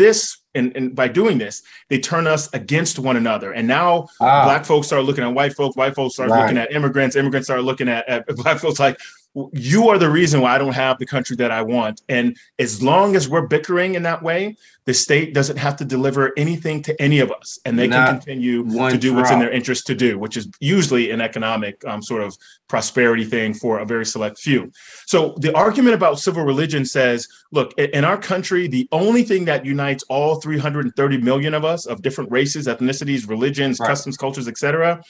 and by doing this, they turn us against one another. And now Black folks start looking at white folks start looking at immigrants start looking at Black folks like, you are the reason why I don't have the country that I want. And as long as we're bickering in that way, the state doesn't have to deliver anything to any of us. And they can continue to do what's in their interest to do, which is usually an economic sort of prosperity thing for a very select few. So the argument about civil religion says, look, in our country, the only thing that unites all 330 million of us of different races, ethnicities, religions, customs, cultures, et cetera,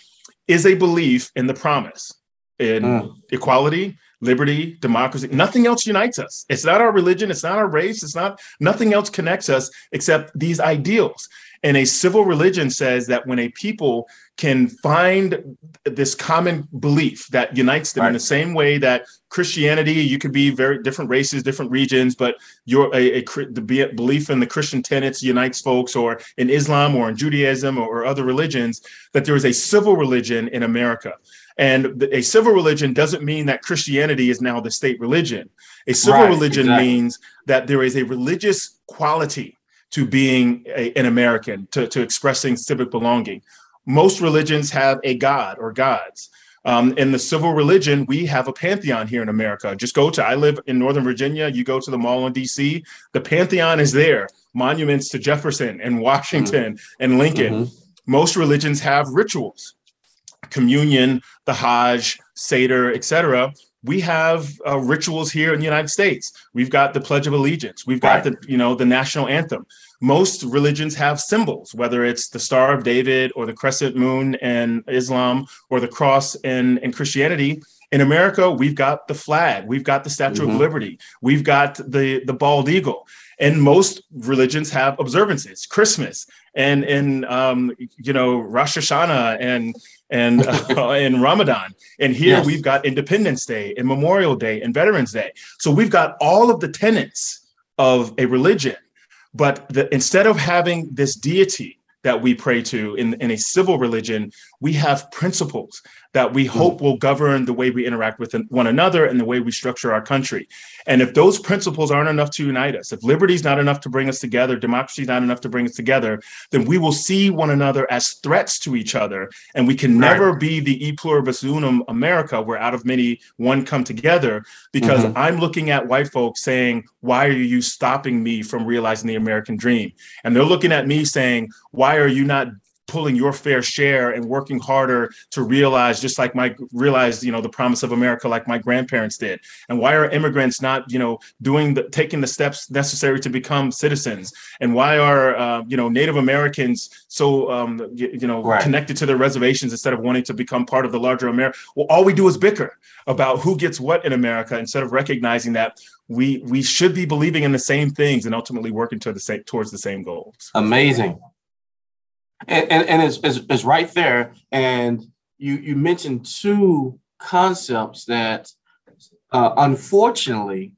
is a belief in the promise in equality, liberty, democracy. Nothing else unites us. It's not our religion. It's not our race. It's not, nothing else connects us except these ideals. And a civil religion says that when a people can find this common belief that unites them, right, in the same way that Christianity, you could be very different races, different regions, but your the belief in the Christian tenets unites folks, or in Islam or in Judaism or other religions, that there is a civil religion in America. And a civil religion doesn't mean that Christianity is now the state religion. A civil religion means that there is a religious quality to being an American, to expressing civic belonging. Most religions have a god or gods. In the civil religion, we have a pantheon here in America. Just go to, I live in Northern Virginia, you go to the mall in DC, the pantheon is there. Monuments to Jefferson and Washington and Lincoln. Most religions have rituals, communion, the Hajj, Seder, etc. We have rituals here in the United States. We've got the Pledge of Allegiance. We've got the national anthem. Most religions have symbols, whether it's the Star of David or the crescent moon in Islam or the cross in Christianity. In America, we've got the flag. We've got the Statue of Liberty. We've got the bald eagle. And most religions have observances, Christmas and Rosh Hashanah and Ramadan. And here we've got Independence Day and Memorial Day and Veterans Day. So we've got all of the tenets of a religion, but instead of having this deity that we pray to in a civil religion, we have principles that we hope will govern the way we interact with one another and the way we structure our country. And if those principles aren't enough to unite us, if liberty is not enough to bring us together, democracy is not enough to bring us together, then we will see one another as threats to each other. And we can never be the e pluribus unum America, where out of many, one come together, because I'm looking at white folks saying, why are you stopping me from realizing the American dream? And they're looking at me saying, why are you not pulling your fair share and working harder to realize, just like the promise of America, like my grandparents did? And why are immigrants not, taking the steps necessary to become citizens? And why are, Native Americans so, connected to their reservations instead of wanting to become part of the larger America? Well, all we do is bicker about who gets what in America, instead of recognizing that we should be believing in the same things and ultimately working towards the same goals. Amazing. And it's right there. And you mentioned two concepts that unfortunately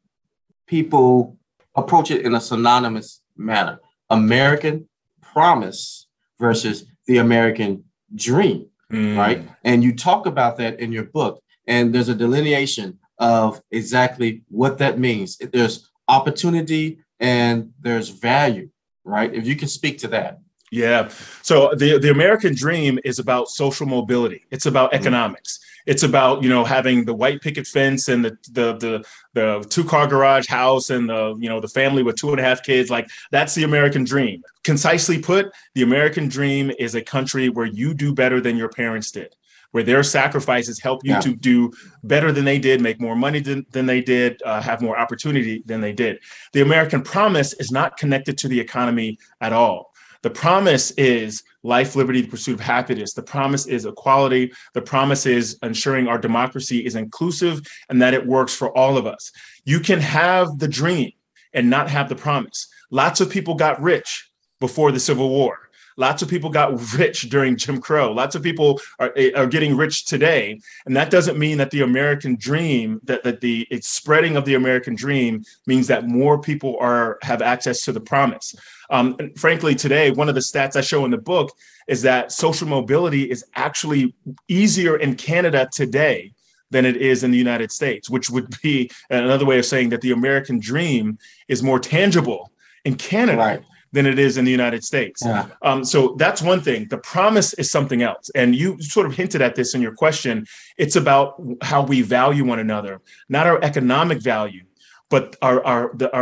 people approach it in a synonymous manner: American promise versus the American dream, right? And you talk about that in your book, and there's a delineation of exactly what that means. There's opportunity and there's value, right? If you can speak to that. Yeah. So the American dream is about social mobility. It's about economics. It's about, having the white picket fence and the two-car garage house and the family with 2.5 kids. Like, that's the American dream. Concisely put, the American dream is a country where you do better than your parents did, where their sacrifices help you to do better than they did, make more money than they did, have more opportunity than they did. The American promise is not connected to the economy at all. The promise is life, liberty, the pursuit of happiness. The promise is equality. The promise is ensuring our democracy is inclusive and that it works for all of us. You can have the dream and not have the promise. Lots of people got rich before the Civil War. Lots of people got rich during Jim Crow. Lots of people are getting rich today. And that doesn't mean that the American dream, that the spreading of the American dream means that more people have access to the promise. And frankly, today, one of the stats I show in the book is that social mobility is actually easier in Canada today than it is in the United States, which would be another way of saying that the American dream is more tangible in Canada. Right. Than it is in the United States. Yeah. So that's one thing. The promise is something else. And you sort of hinted at this in your question. It's about how we value one another, not our economic value, but our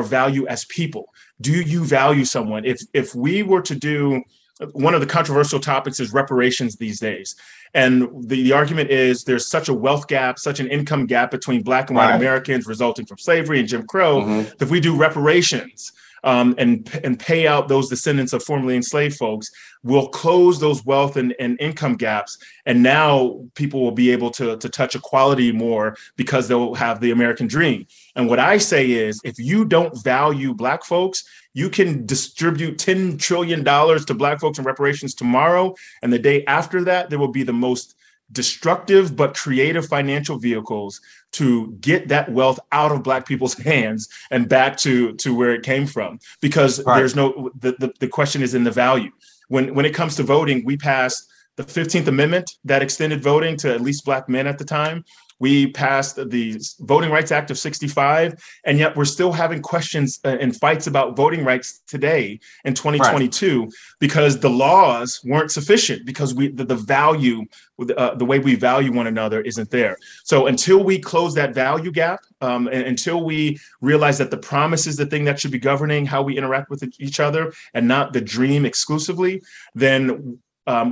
value as people. Do you value someone? If we were to do, one of the controversial topics is reparations these days. And the argument is there's such a wealth gap, such an income gap between Black and white Americans resulting from slavery and Jim Crow. If we do reparations, and pay out those descendants of formerly enslaved folks, will close those wealth and income gaps. And now people will be able to touch equality more because they'll have the American dream. And what I say is, if you don't value Black folks, you can distribute $10 trillion to Black folks in reparations tomorrow. And the day after that, there will be the most destructive but creative financial vehicles to get that wealth out of Black people's hands and back to where it came from. Because there's no, the question is in the value. When it comes to voting, we passed the 15th Amendment that extended voting to at least Black men at the time. We passed the Voting Rights Act of 65, and yet we're still having questions and fights about voting rights today in 2022 because the laws weren't sufficient, because the value, the way we value one another isn't there. So until we close that value gap, and until we realize that the promise is the thing that should be governing how we interact with each other and not the dream exclusively, then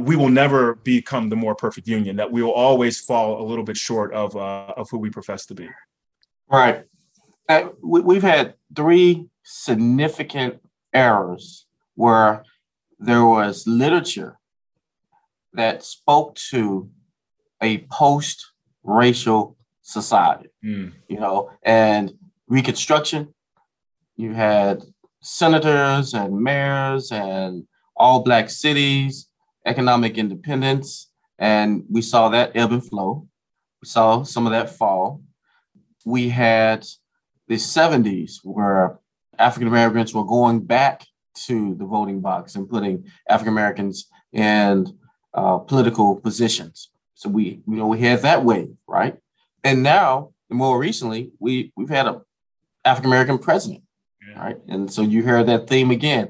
we will never become the more perfect union, that we will always fall a little bit short of who we profess to be. Right. We've had three significant eras where there was literature that spoke to a post-racial society, you know, and Reconstruction. You had senators and mayors and all Black cities, economic independence, and we saw that ebb and flow. We saw some of that fall. We had the 70s where African-Americans were going back to the voting box and putting African-Americans in political positions. So we, you know, we had that wave, right? And now, more recently, we've had a African-American president, right? And so you heard that theme again.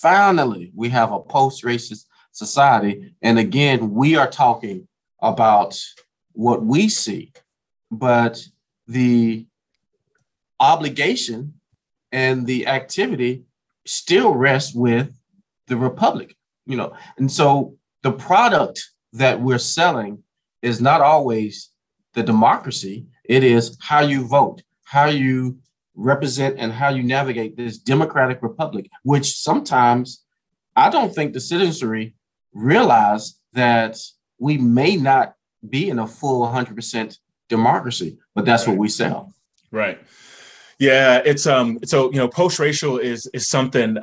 Finally, we have a post-racist society. And again, we are talking about what we see, but the obligation and the activity still rests with the Republic, you know. And so the product that we're selling is not always the democracy. It is how you vote, how you represent, and how you navigate this democratic republic, which sometimes I don't think the citizenry realize that we may not be in a full 100% democracy, but that's what we sell. Right. Yeah, it's so, you know, post-racial is something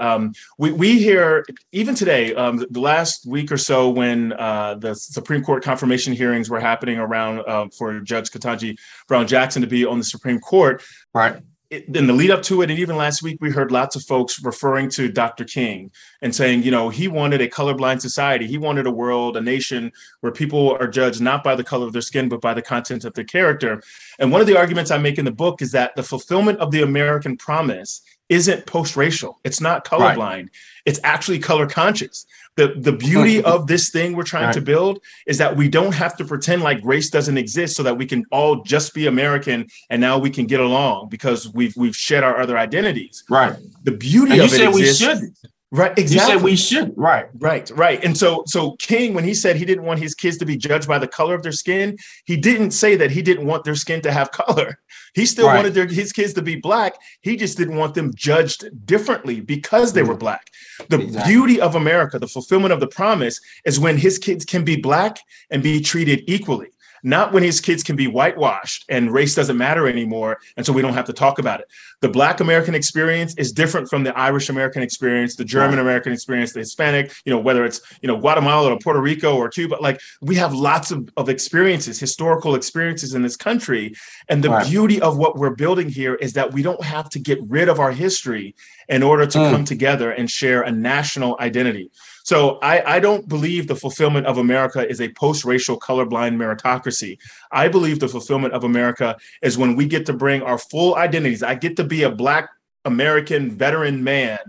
we hear even today. The last week or so, when the Supreme Court confirmation hearings were happening around for Judge Ketanji Brown Jackson to be on the Supreme Court. Right. In the lead up to it, and even last week, we heard lots of folks referring to Dr. King and saying, you know, he wanted a colorblind society. He wanted a world, a nation where people are judged not by the color of their skin, but by the content of their character. And one of the arguments I make in the book is that the fulfillment of the American promise isn't post-racial. It's not colorblind. Right. It's actually color conscious. The beauty of this thing we're trying to build is that we don't have to pretend like race doesn't exist so that we can all just be American and now we can get along because we've shed our other identities. Right. The beauty and of you it said exists. We shouldn't. Right. Exactly. You said we shouldn't. Right. Right. Right. And so King, when he said he didn't want his kids to be judged by the color of their skin, he didn't say that he didn't want their skin to have color. He still wanted his kids to be Black. He just didn't want them judged differently because they were Black. The beauty of America, the fulfillment of the promise, is when his kids can be Black and be treated equally. Not when his kids can be whitewashed and race doesn't matter anymore, and so we don't have to talk about it. The Black American experience is different from the Irish American experience, the German American experience, the Hispanic, you know, whether it's, you know, Guatemala or Puerto Rico or Cuba. Like, we have lots of experiences, historical experiences in this country. And the beauty of what we're building here is that we don't have to get rid of our history in order to come together and share a national identity. So I don't believe the fulfillment of America is a post-racial colorblind meritocracy. I believe the fulfillment of America is when we get to bring our full identities. I get to be a Black American veteran man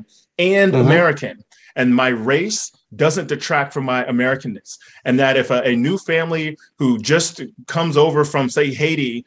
and American, and my race doesn't detract from my Americanness. And that if a new family who just comes over from, say, Haiti,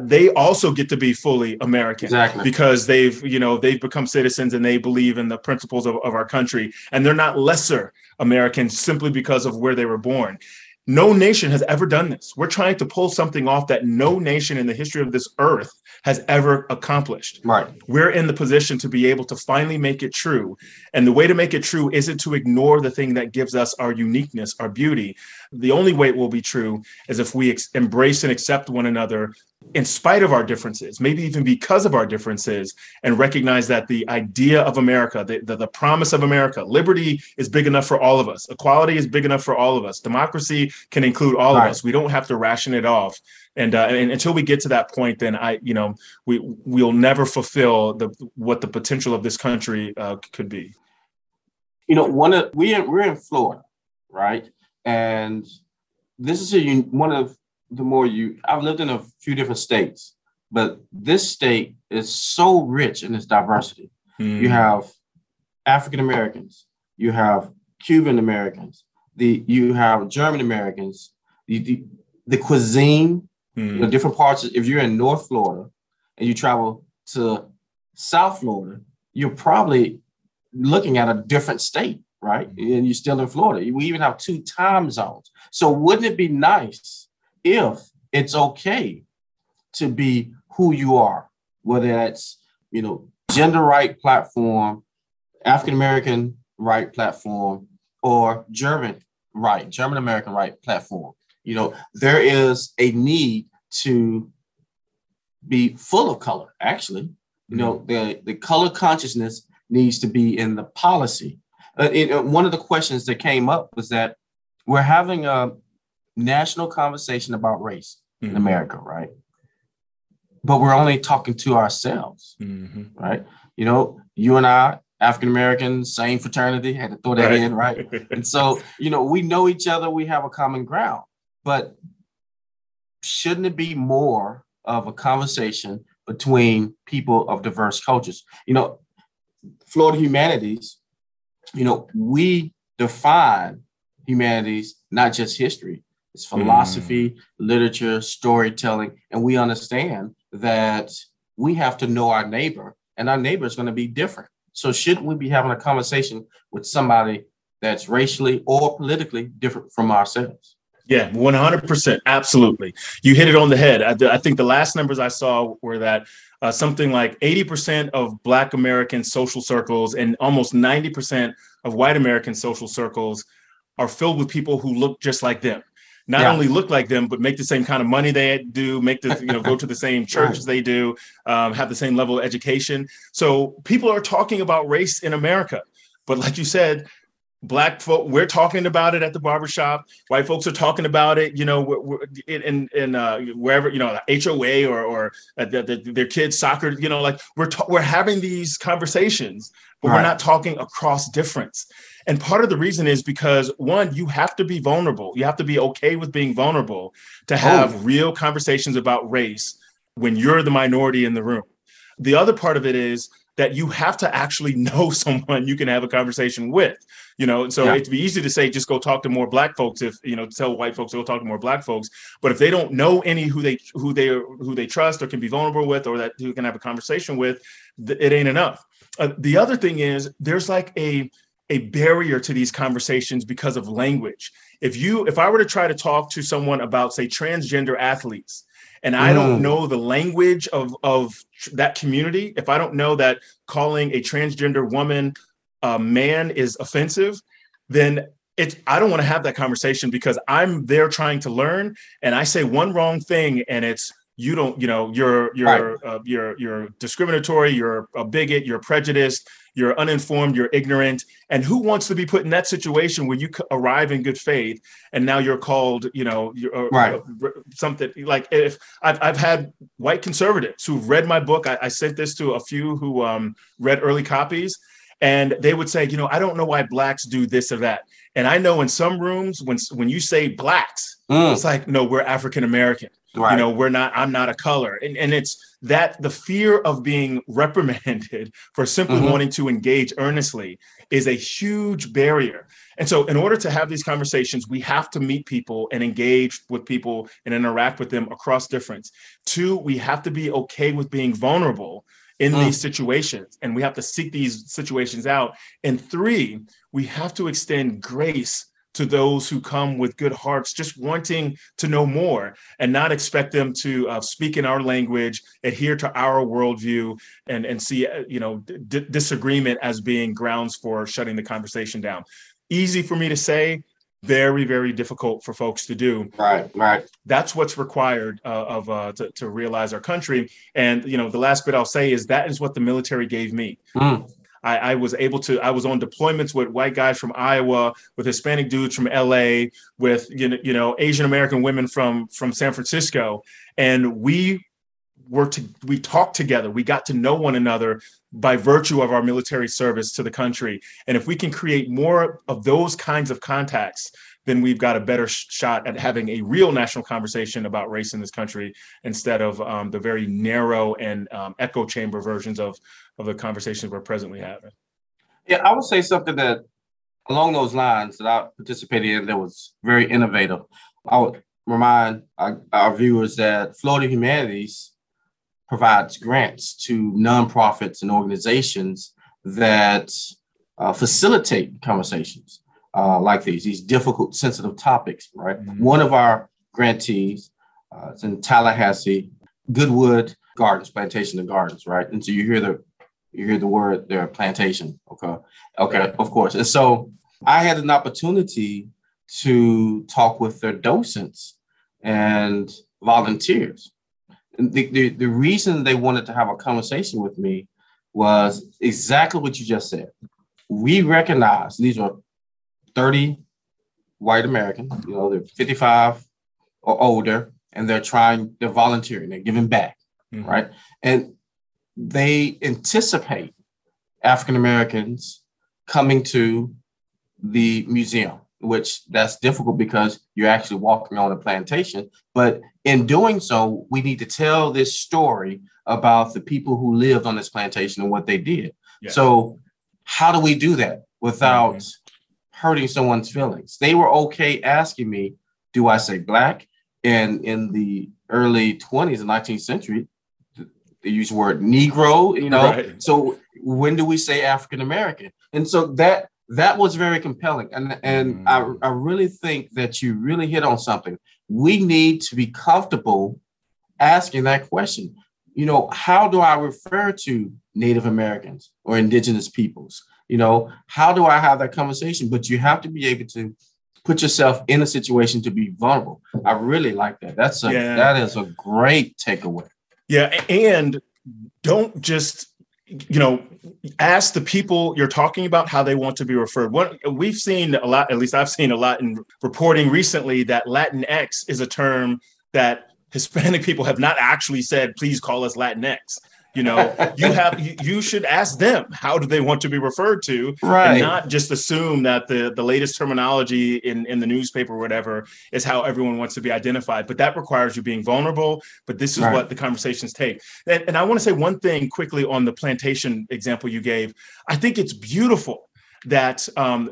they also get to be fully American because they've become citizens and they believe in the principles of our country. And they're not lesser Americans simply because of where they were born. No nation has ever done this. We're trying to pull something off that no nation in the history of this earth has ever accomplished. Right. We're in the position to be able to finally make it true. And the way to make it true isn't to ignore the thing that gives us our uniqueness, our beauty. The only way it will be true is if we embrace and accept one another in spite of our differences, maybe even because of our differences, and recognize that the idea of America, the promise of America, liberty is big enough for all of us. Equality is big enough for all of us. Democracy can include all of us. We don't have to ration it off. And until we get to that point, then we'll never fulfill what the potential of this country could be. You know, we're in Florida, right? And this is I've lived in a few different states, but this state is so rich in its diversity. Mm. You have African Americans, you have Cuban Americans, you have German Americans, the cuisine, you know, different parts. If you're in North Florida and you travel to South Florida, you're probably looking at a different state, right? Mm. And you're still in Florida. We even have two time zones. So wouldn't it be nice if it's okay to be who you are, whether that's, you know, gender right platform, African-American right platform, or German-American right platform. You know, there is a need to be full of color, actually. You know, the color consciousness needs to be in the policy. One of the questions that came up was that we're having a national conversation about race in America, right? But we're only talking to ourselves, right? You know, you and I, African Americans, same fraternity, had to throw that in, right? And so, you know, we know each other, we have a common ground, but shouldn't it be more of a conversation between people of diverse cultures? You know, Florida Humanities, you know, we define humanities, not just history. It's philosophy, literature, storytelling. And we understand that we have to know our neighbor, and our neighbor is going to be different. So shouldn't we be having a conversation with somebody that's racially or politically different from ourselves? Yeah, 100%. Absolutely. You hit it on the head. I think the last numbers I saw were that something like 80% of Black American social circles and almost 90% of white American social circles are filled with people who look just like them. Not only look like them, but make the same kind of money they do, go to the same church as they do, have the same level of education. So people are talking about race in America. But like you said, Black folk, we're talking about it at the barbershop. White folks are talking about it, you know, in wherever, you know, the HOA or their kids' soccer, you know, like we're having these conversations, but we're not talking across difference. And part of the reason is because, one, you have to be vulnerable. You have to be okay with being vulnerable to have real conversations about race when you're the minority in the room. The other part of it is that you have to actually know someone you can have a conversation with, you know, so it'd be easy to say, just go talk to more Black folks if, you know, tell white folks to go talk to more Black folks. But if they don't know any who they trust or can be vulnerable with or that who can have a conversation with, it ain't enough. The other thing is there's like a barrier to these conversations because of language. If I were to try to talk to someone about, say, transgender athletes, and I don't know the language of that community, if I don't know that calling a transgender woman a man is offensive, then I don't want to have that conversation because I'm there trying to learn, and I say one wrong thing, and it's, you don't, you know, you're discriminatory, you're a bigot, you're prejudiced, you're uninformed, you're ignorant. And who wants to be put in that situation where you arrive in good faith and now you're called, you know, something like if I've had white conservatives who've read my book. I sent this to a few who read early copies, and they would say, you know, I don't know why Blacks do this or that. And I know in some rooms when you say Blacks, it's like, no, we're African-American. Right. You know, I'm not a color. And it's that the fear of being reprimanded for simply wanting to engage earnestly is a huge barrier. And so in order to have these conversations, we have to meet people and engage with people and interact with them across difference. Two, we have to be okay with being vulnerable in these situations, and we have to seek these situations out. And three, we have to extend grace to those who come with good hearts, just wanting to know more, and not expect them to speak in our language, adhere to our worldview, and see disagreement as being grounds for shutting the conversation down. Easy for me to say, very, very difficult for folks to do. Right. That's what's required to realize our country. And the last bit I'll say is that is what the military gave me. Mm. I was on deployments with white guys from Iowa, with Hispanic dudes from LA, with Asian American women from San Francisco, and we talked together. We got to know one another by virtue of our military service to the country. And if we can create more of those kinds of contacts, then we've got a better shot at having a real national conversation about race in this country, instead of the very narrow and echo chamber versions of the conversations we're presently having. Yeah, I would say something that along those lines that I participated in that was very innovative. I would remind our viewers that Florida Humanities provides grants to nonprofits and organizations that facilitate conversations like these difficult, sensitive topics, right? Mm-hmm. One of our grantees is in Tallahassee, Goodwood Gardens, Plantation of Gardens, right? And so you hear the word there, plantation, okay, right. Of course. And so I had an opportunity to talk with their docents and volunteers. The reason they wanted to have a conversation with me was exactly what you just said. We recognize these are 30 white Americans, they're 55 or older, and they're volunteering, they're giving back, mm-hmm. right? And they anticipate African Americans coming to the museum, which that's difficult because you're actually walking on a plantation. But in doing so, we need to tell this story about the people who lived on this plantation and what they did. Yeah. So how do we do that without hurting someone's feelings? They were okay asking me, do I say black? And in the early 20s and 19th century, they used the word Negro, Right. So when do we say African-American? And so that was very compelling. And I really think that you really hit on something. We need to be comfortable asking that question. How do I refer to Native Americans or indigenous peoples? How do I have that conversation? But you have to be able to put yourself in a situation to be vulnerable. I really like that. That is a great takeaway. Yeah. And don't just, ask the people you're talking about how they want to be referred. What we've seen a lot, at least I've seen a lot in reporting recently, that Latinx is a term that Hispanic people have not actually said, please call us Latinx. You should ask them, how do they want to be referred to? Right. And not just assume that the latest terminology in the newspaper or whatever is how everyone wants to be identified. But that requires you being vulnerable. But this is what the conversations take. And I want to say one thing quickly on the plantation example you gave. I think it's beautiful that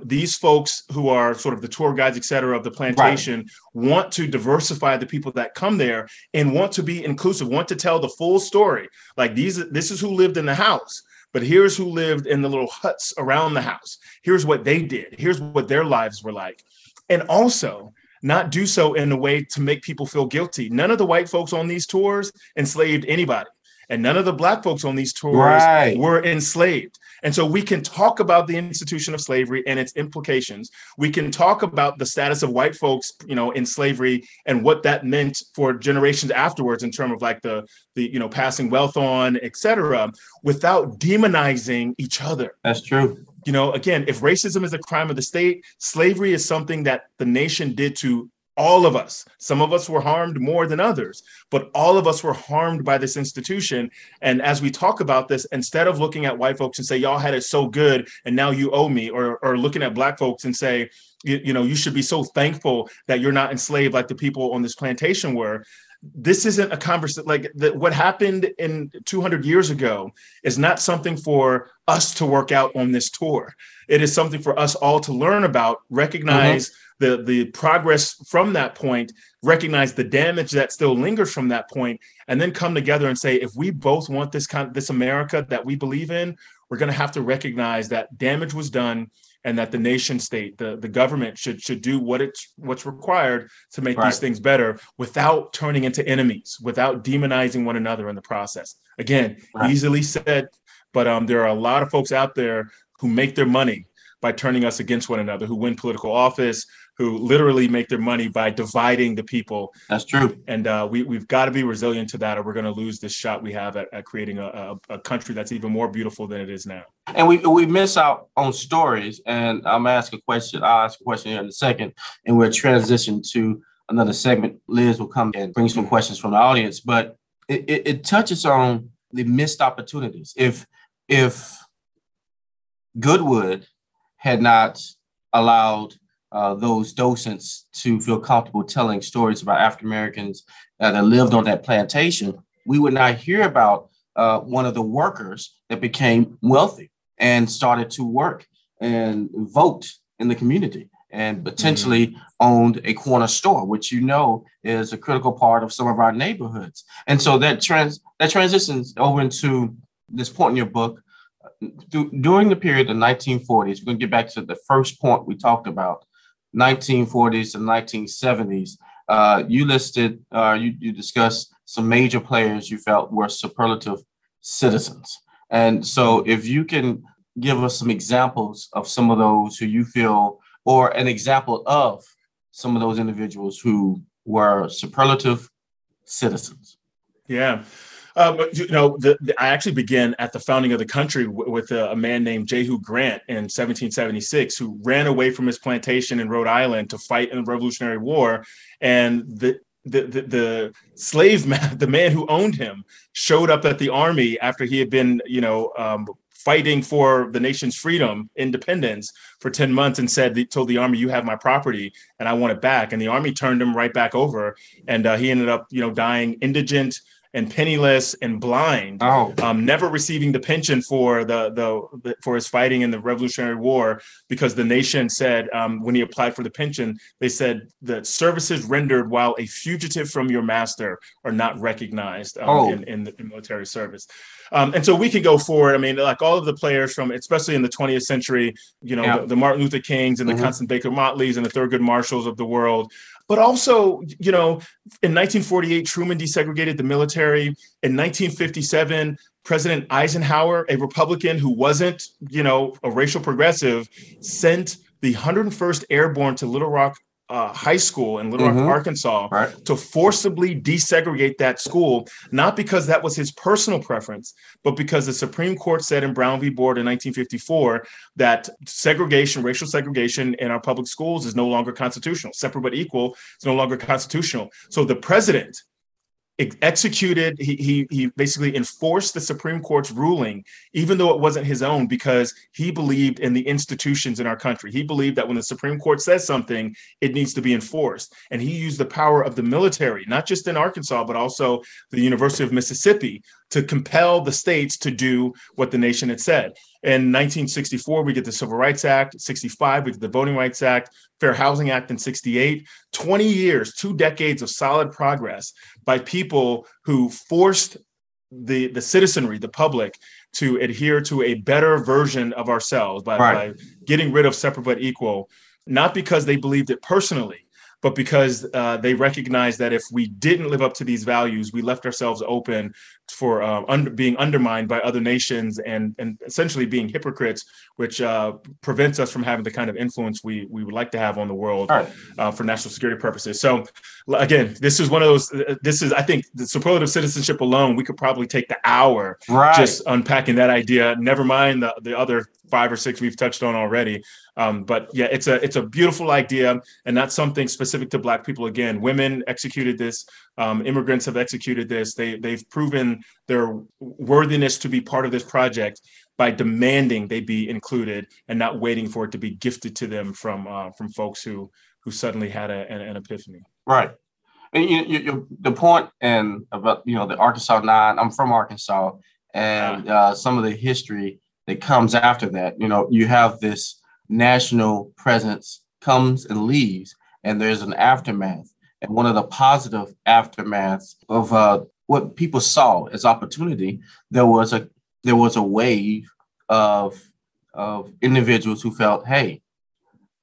these folks who are sort of the tour guides, et cetera, of the plantation want to diversify the people that come there and want to be inclusive, want to tell the full story. Like this is who lived in the house, but here's who lived in the little huts around the house. Here's what they did. Here's what their lives were like. And also not do so in a way to make people feel guilty. None of the white folks on these tours enslaved anybody. And none of the black folks on these tours were enslaved. And so we can talk about the institution of slavery and its implications. We can talk about the status of white folks, in slavery and what that meant for generations afterwards in terms of like the passing wealth on, et cetera, without demonizing each other. That's true. Again, if racism is a crime of the state, slavery is something that the nation did to all of us. Some of us were harmed more than others, but all of us were harmed by this institution. And as we talk about this, instead of looking at white folks and say, y'all had it so good and now you owe me, or looking at black folks and say, you should be so thankful that you're not enslaved like the people on this plantation were. This isn't a conversation what happened in 200 years ago is not something for us to work out on this tour. It is something for us all to learn about, recognize the progress from that point, recognize the damage that still lingers from that point, and then come together and say, if we both want this America that we believe in, we're going to have to recognize that damage was done. and that the nation state, the government should do what's required to make these things better without turning into enemies, without demonizing one another in the process. Again, easily said, but there are a lot of folks out there who make their money by turning us against one another, who win political office, who literally make their money by dividing the people. That's true. And we've got to be resilient to that, or we're going to lose this shot we have at creating a country that's even more beautiful than it is now. And we miss out on stories. And I'm asking a question. I'll ask a question here in a second, and we'll transition to another segment. Liz will come and bring some questions from the audience, but it touches on the missed opportunities. If Goodwood had not allowed those docents to feel comfortable telling stories about African-Americans that lived on that plantation, we would not hear about one of the workers that became wealthy and started to work and vote in the community and potentially owned a corner store, which you know is a critical part of some of our neighborhoods. And so that transitions over into this point in your book. During the period of the 1940s, we're going to get back to the first point we talked about, 1940s to 1970s. You listed, you discussed some major players you felt were superlative citizens. And so if you can give us some examples of some of those who you feel, or an example of some of those individuals who were superlative citizens. Yeah. I actually began at the founding of the country with a man named Jehu Grant in 1776, who ran away from his plantation in Rhode Island to fight in the Revolutionary War. And the slave man, the man who owned him, showed up at the army after he had been, fighting for the nation's freedom, independence for 10 months and told the army, you have my property and I want it back. And the army turned him right back over. And he ended up, dying indigent and penniless and blind, never receiving the pension for for his fighting in the Revolutionary War, because the nation said when he applied for the pension, they said that services rendered while a fugitive from your master are not recognized in military service. And so we could go forward. I mean, like all of the players from, especially in the 20th century, the Martin Luther Kings and the Constance Baker Motleys and the Thurgood Marshalls of the world. But also, in 1948, Truman desegregated the military. In 1957, President Eisenhower, a Republican who wasn't, a racial progressive, sent the 101st Airborne to Little Rock High School in Little Rock, Arkansas, to forcibly desegregate that school, not because that was his personal preference, but because the Supreme Court said in Brown v. Board in 1954 that segregation, racial segregation in our public schools is no longer constitutional. Separate but equal is no longer constitutional. So the president executed, he basically enforced the Supreme Court's ruling, even though it wasn't his own, because he believed in the institutions in our country. He believed that when the Supreme Court says something, it needs to be enforced. And he used the power of the military, not just in Arkansas, but also the University of Mississippi, to compel the states to do what the nation had said. In 1964, we get the Civil Rights Act. 65, we get the Voting Rights Act, Fair Housing Act in 68. 20 years, 2 decades of solid progress by people who forced the citizenry, the public, to adhere to a better version of ourselves by getting rid of separate but equal, not because they believed it personally, but because they recognize that if we didn't live up to these values, we left ourselves open for being undermined by other nations and essentially being hypocrites, which prevents us from having the kind of influence we would like to have on the world for national security purposes. So again, this is one of those, I think the superlative citizenship alone, we could probably take the hour just unpacking that idea, never mind the other 5 or 6 we've touched on already. But yeah, it's a beautiful idea, and not something specific to Black people. Again, women executed this. Immigrants have executed this. They've proven their worthiness to be part of this project by demanding they be included and not waiting for it to be gifted to them from folks who suddenly had an epiphany. Right. And the point about the Arkansas 9. I'm from Arkansas, and some of the history that comes after that. You have this national presence comes and leaves, and there's an aftermath. And one of the positive aftermaths of what people saw as opportunity, there was a wave of individuals who felt, hey,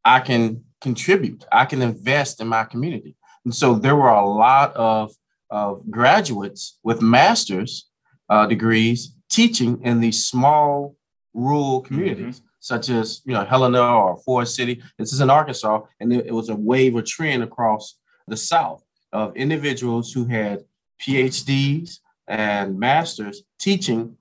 I can contribute, I can invest in my community. And so there were a lot of graduates with master's degrees teaching in these small rural communities, mm-hmm. such as, you know, Helena or Forest City. This is in Arkansas. And it was a wave or trend across the South of individuals who had PhDs and masters teaching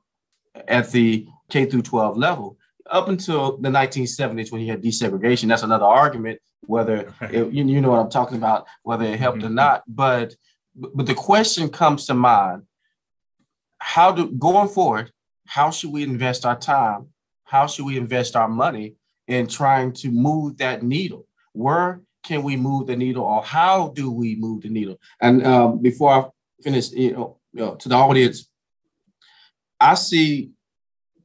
at the K through 12 level up until the 1970s when you had desegregation. That's another argument, whether it, you know what I'm talking about, whether it helped mm-hmm. or not. But the question comes to mind, how do going forward, how should we invest our time? How should we invest our money in trying to move that needle? Where can we move the needle, or how do we move the needle? And before I finish, to the audience, I see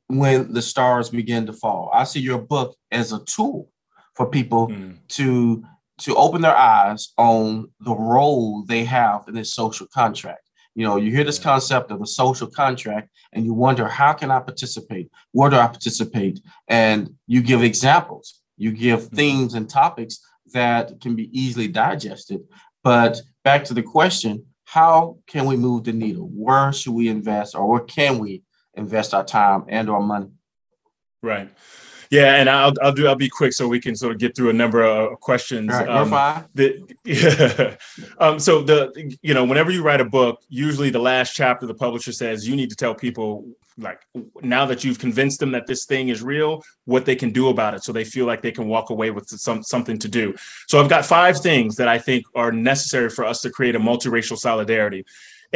when the stars begin to fall. I see your book as a tool for people to open their eyes on the role they have in this social contract. You know, you hear this concept of a social contract and you wonder, how can I participate? Where do I participate? And you give examples, you give themes and topics that can be easily digested. But back to the question, how can we move the needle? Where should we invest, or where can we invest our time and our money? Right. Yeah, and I'll be quick so we can sort of get through a number of questions. All right, So whenever you write a book, usually the last chapter, the publisher says you need to tell people, like, now that you've convinced them that this thing is real, what they can do about it so they feel like they can walk away with something to do. So I've got 5 things that I think are necessary for us to create a multiracial solidarity.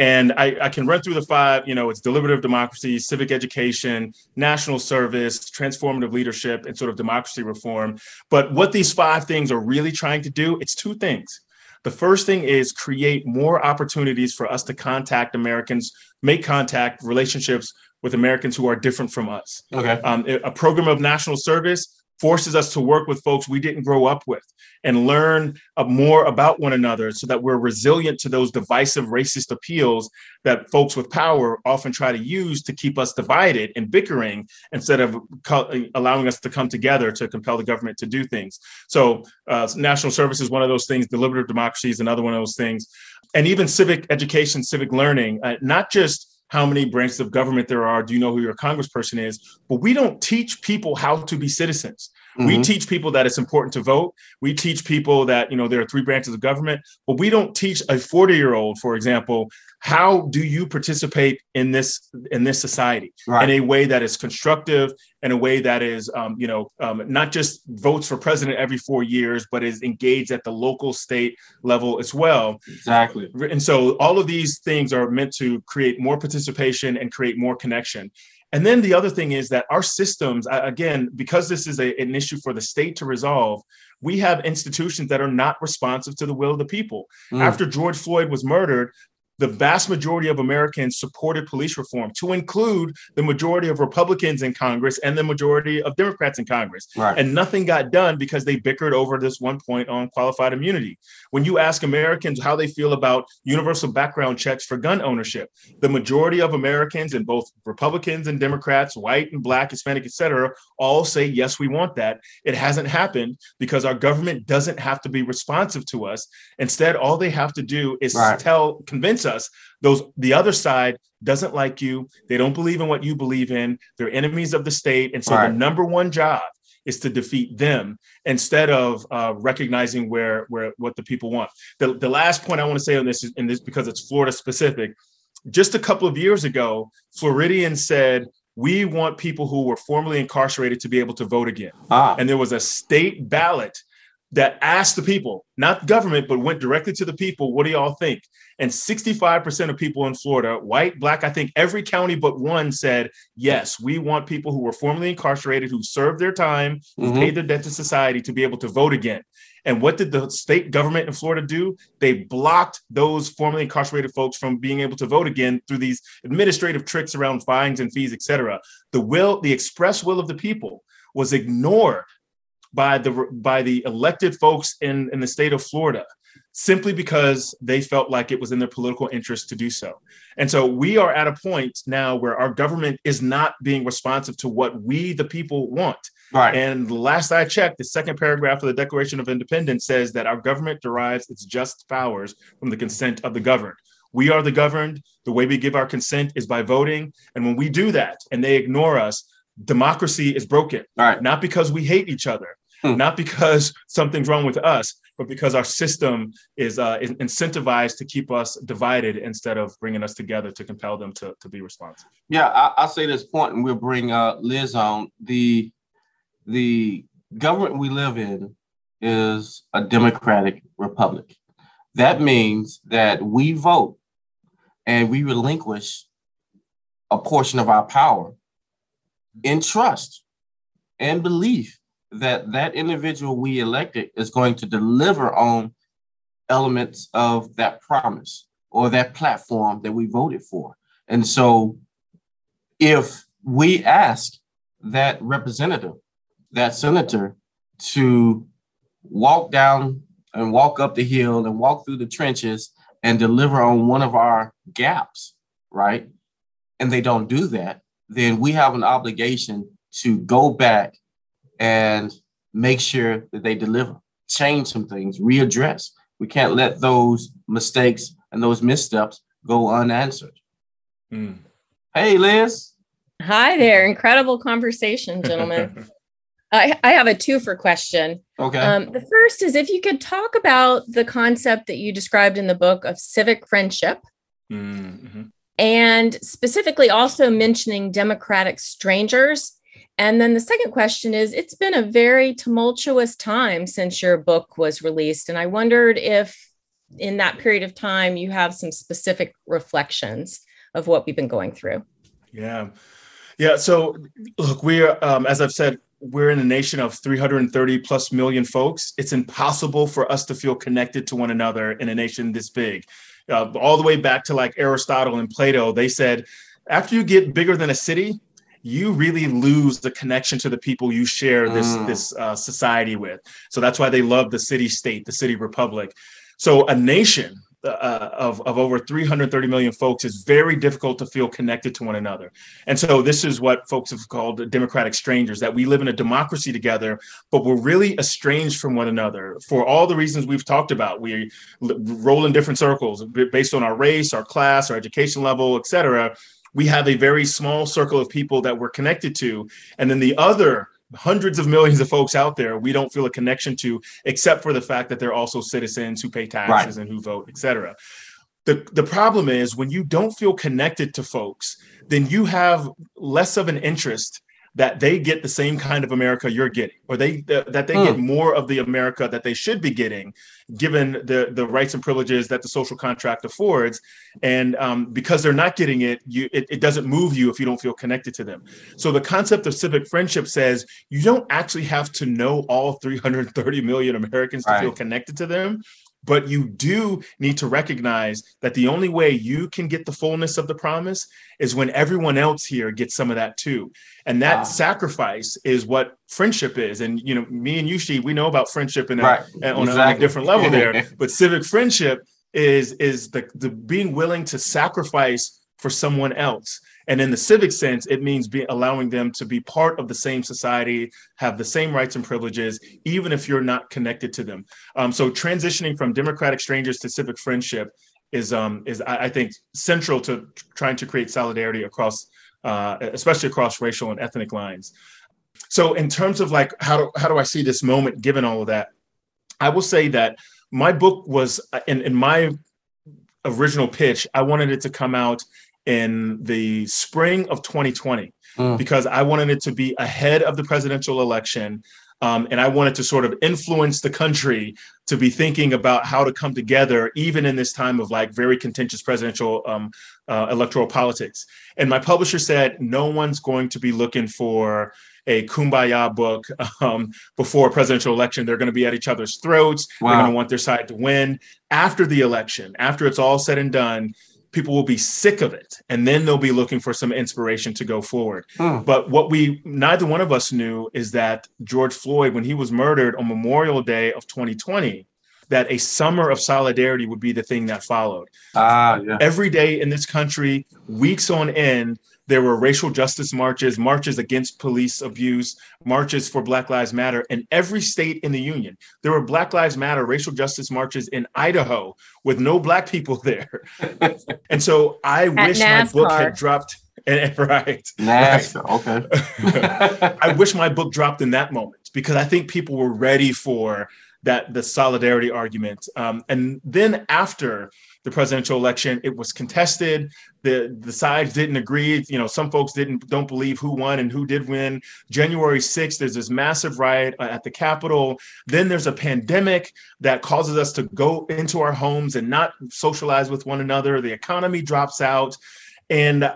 And I can run through the 5, it's deliberative democracy, civic education, national service, transformative leadership, and sort of democracy reform. But what these 5 things are really trying to do, it's 2 things. The first thing is create more opportunities for us to contact Americans, make contact relationships with Americans who are different from us. Okay. A program of national service forces us to work with folks we didn't grow up with and learn more about one another so that we're resilient to those divisive racist appeals that folks with power often try to use to keep us divided and bickering instead of allowing us to come together to compel the government to do things. So national service is one of those things, deliberative democracy is another one of those things, and even civic education, civic learning, not just how many branches of government there are, do you know who your congressperson is? But we don't teach people how to be citizens. Mm-hmm. We teach people that it's important to vote. We teach people that, there are 3 branches of government, but we don't teach a 40-year-old, for example, how do you participate in this society right. in a way that is constructive, in a way that is, not just votes for president every 4 years, but is engaged at the local state level as well. Exactly. And so all of these things are meant to create more participation and create more connection. And then the other thing is that our systems, again, because this is an issue for the state to resolve, we have institutions that are not responsive to the will of the people. Mm. After George Floyd was murdered, the vast majority of Americans supported police reform, to include the majority of Republicans in Congress and the majority of Democrats in Congress. Right. And nothing got done because they bickered over this one point on qualified immunity. When you ask Americans how they feel about universal background checks for gun ownership, the majority of Americans, and both Republicans and Democrats, white and black, Hispanic, et cetera, all say, yes, we want that. It hasn't happened because our government doesn't have to be responsive to us. Instead, all they have to do is right. convince us the other side doesn't like you, they don't believe in what you believe in, they're enemies of the state, and so right. the number one job is to defeat them instead of recognizing where what the people want. The last point I want to say on this is, and this because it's Florida specific, just a couple of years ago, Floridians said, we want people who were formerly incarcerated to be able to vote again. And there was a state ballot that asked the people, not the government, but went directly to the people, what do y'all think? And 65% of people in Florida, white, black, I think every county but one, said, yes, we want people who were formerly incarcerated, who served their time, who mm-hmm. paid their debt to society, to be able to vote again. And what did the state government in Florida do? They blocked those formerly incarcerated folks from being able to vote again through these administrative tricks around fines and fees, et cetera. The express will of the people was ignored by the elected folks in the state of Florida. simply because they felt like it was in their political interest to do so. And so we are at a point now where our government is not being responsive to what we, the people, want. Right. And last I checked, the second paragraph of the Declaration of Independence says that our government derives its just powers from the consent of the governed. We are the governed. The way we give our consent is by voting. And when we do that and they ignore us, democracy is broken. Right. Not because we hate each other, not because something's wrong with us, but because our system is incentivized to keep us divided instead of bringing us together to compel them to be responsive. Yeah, I'll say this point, and we'll bring Liz on. The government we live in is a democratic republic. That means that we vote and we relinquish a portion of our power in trust and belief that that individual we elected is going to deliver on elements of that promise or that platform that we voted for. And so if we ask that representative, that senator, to walk down and walk up the hill and walk through the trenches and deliver on one of our gaps, right? And they don't do that, then we have an obligation to go back and make sure that they deliver, change some things, readdress. We can't let those mistakes and those missteps go unanswered. Mm. Hey, Liz. Hi there. Incredible conversation, gentlemen. I have a twofer question. Okay. The first is if you could talk about the concept that you described in the book of civic friendship, and specifically also mentioning democratic strangers. And then the second question is, it's been a very tumultuous time since your book was released. And I wondered if in that period of time, you have some specific reflections of what we've been going through. Yeah. So look, we're, as I've said, we're in a nation of 330 plus million folks. It's impossible for us to feel connected to one another in a nation this big. All the way back to like Aristotle and Plato, they said, after you get bigger than a city, you really lose the connection to the people you share this society with. So that's why they love the city state, the city republic. So a nation of over 330 million folks is very difficult to feel connected to one another. And so this is what folks have called democratic strangers, that we live in a democracy together, but we're really estranged from one another for all the reasons we've talked about. We roll in different circles based on our race, our class, our education level, et cetera. We have a very small circle of people that we're connected to. And then the other hundreds of millions of folks out there, we don't feel a connection to, except for the fact that they're also citizens who pay taxes and who vote, et cetera. The problem is when you don't feel connected to folks, then you have less of an interest that they get the same kind of America you're getting, or that they get more of the America that they should be getting, given the rights and privileges that the social contract affords. And because they're not getting it, it doesn't move you if you don't feel connected to them. So the concept of civic friendship says you don't actually have to know all 330 million Americans to feel connected to them. But you do need to recognize that the only way you can get the fullness of the promise is when everyone else here gets some of that too. And that sacrifice is what friendship is. And, you know, me and Yushi, we know about friendship on a different level there. But civic friendship is the being willing to sacrifice for someone else. And in the civic sense, it means allowing them to be part of the same society, have the same rights and privileges, even if you're not connected to them. So transitioning from democratic strangers to civic friendship is I think central to trying to create solidarity across, especially across racial and ethnic lines. So in terms of like, how do I see this moment given all of that? I will say that my book was, in my original pitch, I wanted it to come out in the spring of 2020, because I wanted it to be ahead of the presidential election. And I wanted to sort of influence the country to be thinking about how to come together, even in this time of like very contentious presidential electoral politics. And my publisher said, no one's going to be looking for a kumbaya book before a presidential election. They're going to be at each other's throats. Wow. They're going to want their side to win. After the election, after it's all said and done, people will be sick of it, and then they'll be looking for some inspiration to go forward. But what neither one of us knew is that George Floyd, when he was murdered on Memorial Day of 2020, that a summer of solidarity would be the thing that followed. Yeah. Every day in this country, weeks on end, there were racial justice marches, marches against police abuse, marches for Black Lives Matter in every state in the union. There were Black Lives Matter racial justice marches in Idaho with no Black people there. And so I wish NASCAR. My book had dropped. Right. NASCAR, okay. I wish my book dropped in that moment, because I think people were ready for that, the solidarity argument. And then after the presidential election, it was contested. The sides didn't agree. You know, some folks don't believe who won and who did win. January 6th, there's this massive riot at the Capitol. Then there's a pandemic that causes us to go into our homes and not socialize with one another. The economy drops out, and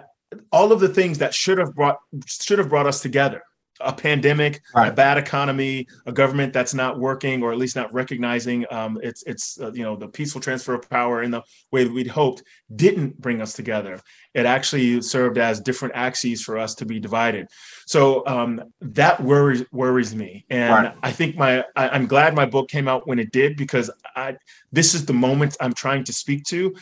all of the things that should have brought us together. A pandemic, right. A bad economy, a government that's not working, or at least not recognizing it's the peaceful transfer of power in the way that we'd hoped, didn't bring us together. It actually served as different axes for us to be divided. So that worries me, and right. I think I'm glad my book came out when it did, because this is the moment I'm trying to speak to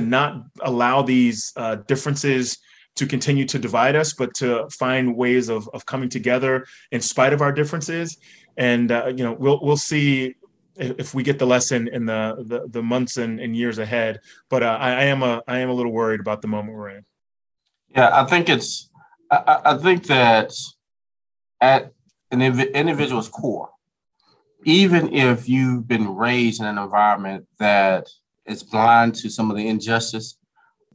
not allow these differences to continue to divide us, but to find ways of coming together in spite of our differences. And we'll see if we get the lesson in the months and years ahead. But I am a little worried about the moment we're in. Yeah, I think I think that at an individual's core, even if you've been raised in an environment that is blind to some of the injustice,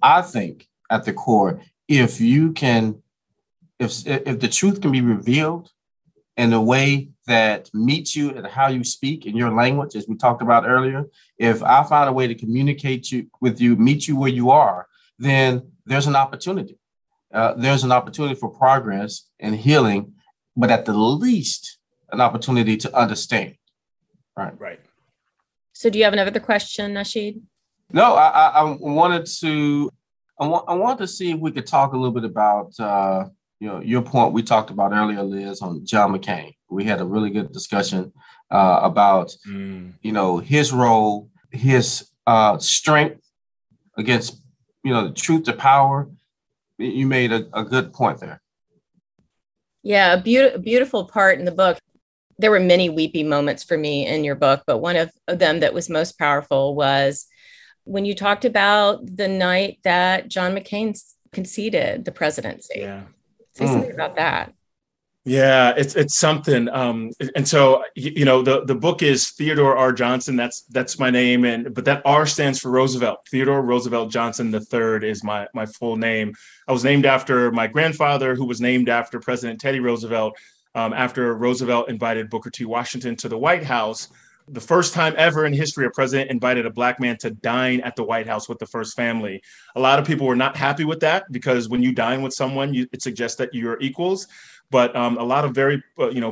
I think at the core, if the truth can be revealed in a way that meets you and how you speak in your language, as we talked about earlier, if I find a way to communicate meet you where you are, then there's an opportunity. There's an opportunity for progress and healing, but at the least, an opportunity to understand. Right. Right. So, do you have another question, Nasheed? No, I wanted to see if we could talk a little bit about your point we talked about earlier, Liz, on John McCain. We had a really good discussion about his role, his strength against the truth to power. You made a good point there. Yeah, a beautiful part in the book. There were many weepy moments for me in your book, but one of them that was most powerful was when you talked about the night that John McCain conceded the presidency. Yeah. Say something about that. Yeah, it's something. And so, the book is Theodore R. Johnson. That's my name. But that R stands for Roosevelt. Theodore Roosevelt Johnson III is my full name. I was named after my grandfather, who was named after President Teddy Roosevelt, after Roosevelt invited Booker T. Washington to the White House. The first time ever in history, a president invited a Black man to dine at the White House with the first family. A lot of people were not happy with that, because when you dine with someone, it suggests that you're equals. But a lot of very,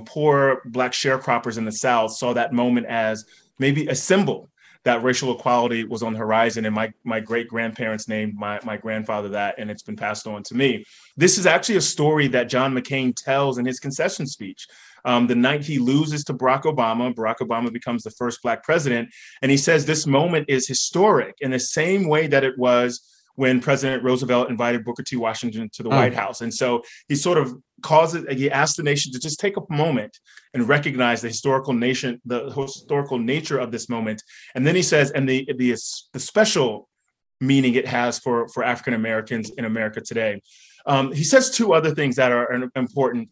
poor Black sharecroppers in the South saw that moment as maybe a symbol that racial equality was on the horizon. And my great-grandparents named my grandfather that, and it's been passed on to me. This is actually a story that John McCain tells in his concession speech. The night he loses to Barack Obama, becomes the first Black president. And he says this moment is historic in the same way that it was when President Roosevelt invited Booker T. Washington to the White House. And so he sort of he asked the nation to just take a moment and recognize the historical nature of this moment. And then he says, and the special meaning it has for African Americans in America today. He says two other things that are important.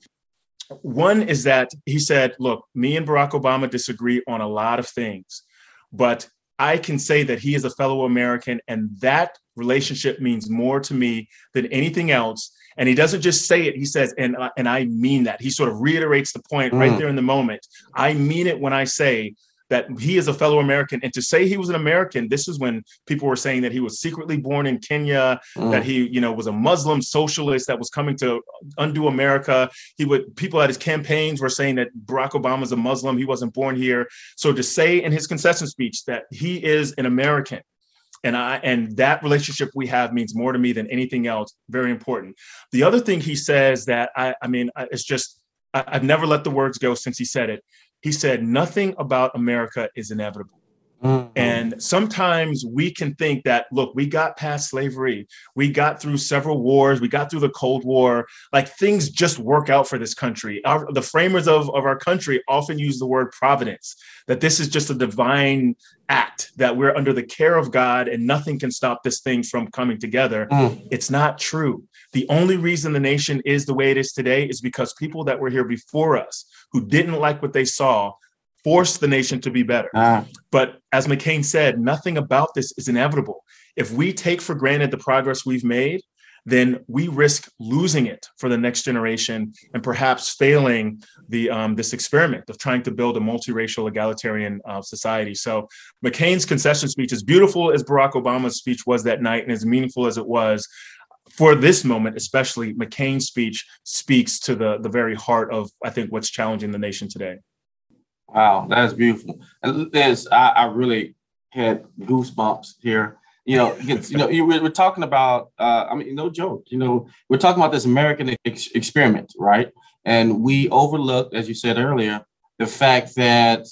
One is that he said, look, me and Barack Obama disagree on a lot of things, but I can say that he is a fellow American, and that relationship means more to me than anything else. And he doesn't just say it, he says, and I mean that. He sort of reiterates the point right there in the moment. I mean it when I say that he is a fellow American. And to say he was an American, this is when people were saying that he was secretly born in Kenya, that he, was a Muslim socialist that was coming to undo America. People at his campaigns were saying that Barack Obama's a Muslim, he wasn't born here. So to say in his concession speech that he is an American, and that relationship we have means more to me than anything else, very important. The other thing he says that I've never let the words go since he said it. He said, nothing about America is inevitable. Mm-hmm. And sometimes we can think that, look, we got past slavery, we got through several wars, we got through the Cold War, like things just work out for this country. The framers of our country often use the word providence, that this is just a divine act, that we're under the care of God and nothing can stop this thing from coming together. Mm. It's not true. The only reason the nation is the way it is today is because people that were here before us who didn't like what they saw force the nation to be better. But as McCain said, nothing about this is inevitable. If we take for granted the progress we've made, then we risk losing it for the next generation and perhaps failing the this experiment of trying to build a multiracial egalitarian society. So McCain's concession speech, as beautiful as Barack Obama's speech was that night and as meaningful as it was, for this moment, especially, McCain's speech speaks to the very heart of, I think, what's challenging the nation today. Wow, that is beautiful. And Liz, I really had goosebumps here. We're talking about, no joke, we're talking about this American experiment, right? And we overlooked, as you said earlier, the fact that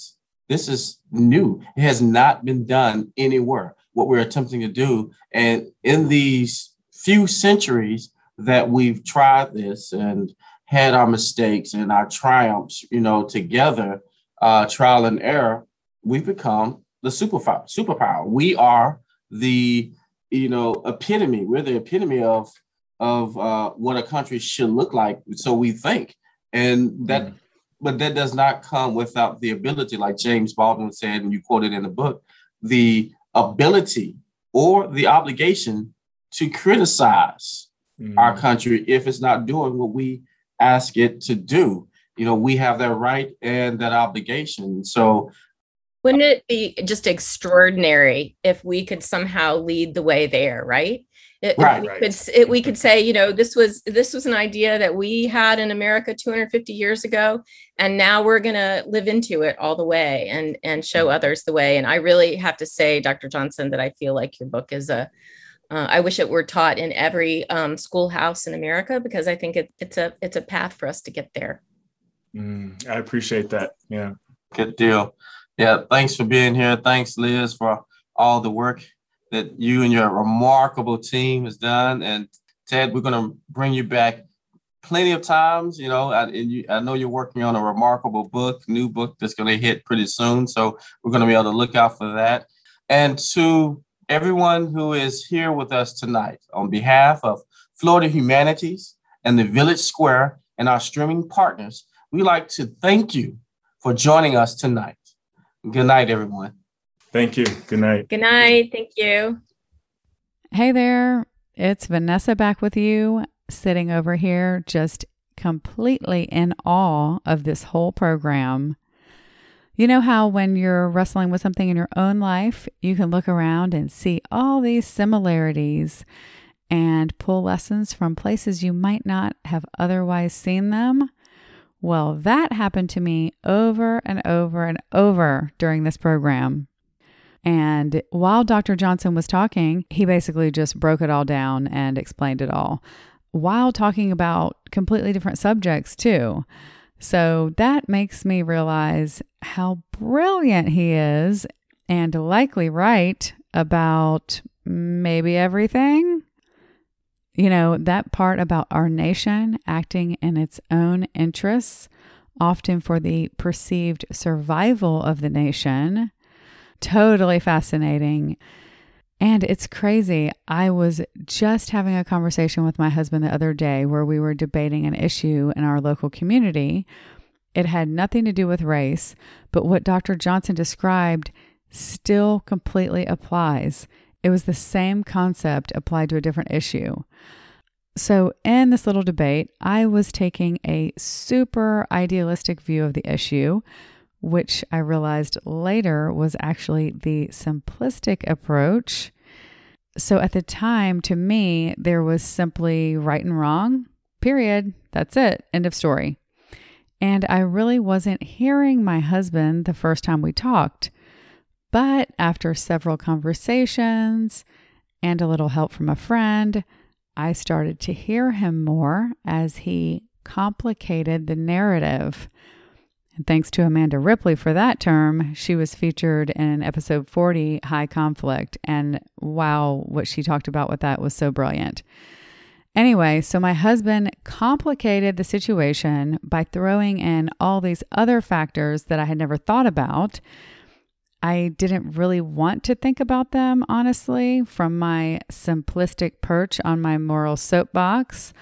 this is new. It has not been done anywhere, what we're attempting to do. And in these few centuries that we've tried this and had our mistakes and our triumphs, together, trial and error, we've become the superpower. We are the, epitome. We're the epitome of what a country should look like. So we think, and that, but that does not come without the ability, like James Baldwin said, and you quoted in the book, the ability or the obligation to criticize our country if it's not doing what we ask it to do. We have that right and that obligation. So wouldn't it be just extraordinary if we could somehow lead the way there, right? We could say, this was an idea that we had in America 250 years ago, and now we're going to live into it all the way and show others the way. And I really have to say, Dr. Johnson, that I feel like your book is I wish it were taught in every schoolhouse in America, because I think it's a path for us to get there. I appreciate that. Yeah. Good deal. Yeah. Thanks for being here. Thanks, Liz, for all the work that you and your remarkable team has done. And Ted, we're going to bring you back plenty of times. I know you're working on a remarkable book, new book that's going to hit pretty soon. So we're going to be on the lookout for that. And to everyone who is here with us tonight, on behalf of Florida Humanities and the Village Square and our streaming partners, we'd like to thank you for joining us tonight. Good night, everyone. Thank you. Good night. Good night. Thank you. Hey there. It's Vanessa back with you, sitting over here, just completely in awe of this whole program. You know how when you're wrestling with something in your own life, you can look around and see all these similarities and pull lessons from places you might not have otherwise seen them? Well, that happened to me over and over and over during this program. And while Dr. Johnson was talking, he basically just broke it all down and explained it all, while talking about completely different subjects too. So that makes me realize how brilliant he is, and likely right about maybe everything. That part about our nation acting in its own interests, often for the perceived survival of the nation, totally fascinating. And it's crazy. I was just having a conversation with my husband the other day where we were debating an issue in our local community. It had nothing to do with race, but what Dr. Johnson described still completely applies. It was the same concept applied to a different issue. So in this little debate, I was taking a super idealistic view of the issue, which I realized later was actually the simplistic approach. So at the time, to me, there was simply right and wrong, period. That's it. End of story. And I really wasn't hearing my husband the first time we talked. But after several conversations and a little help from a friend, I started to hear him more as he complicated the narrative. And thanks to Amanda Ripley for that term. She was featured in episode 40, High Conflict. And wow, what she talked about with that was so brilliant. Anyway, so my husband complicated the situation by throwing in all these other factors that I had never thought about. I didn't really want to think about them, honestly, from my simplistic perch on my moral soapbox.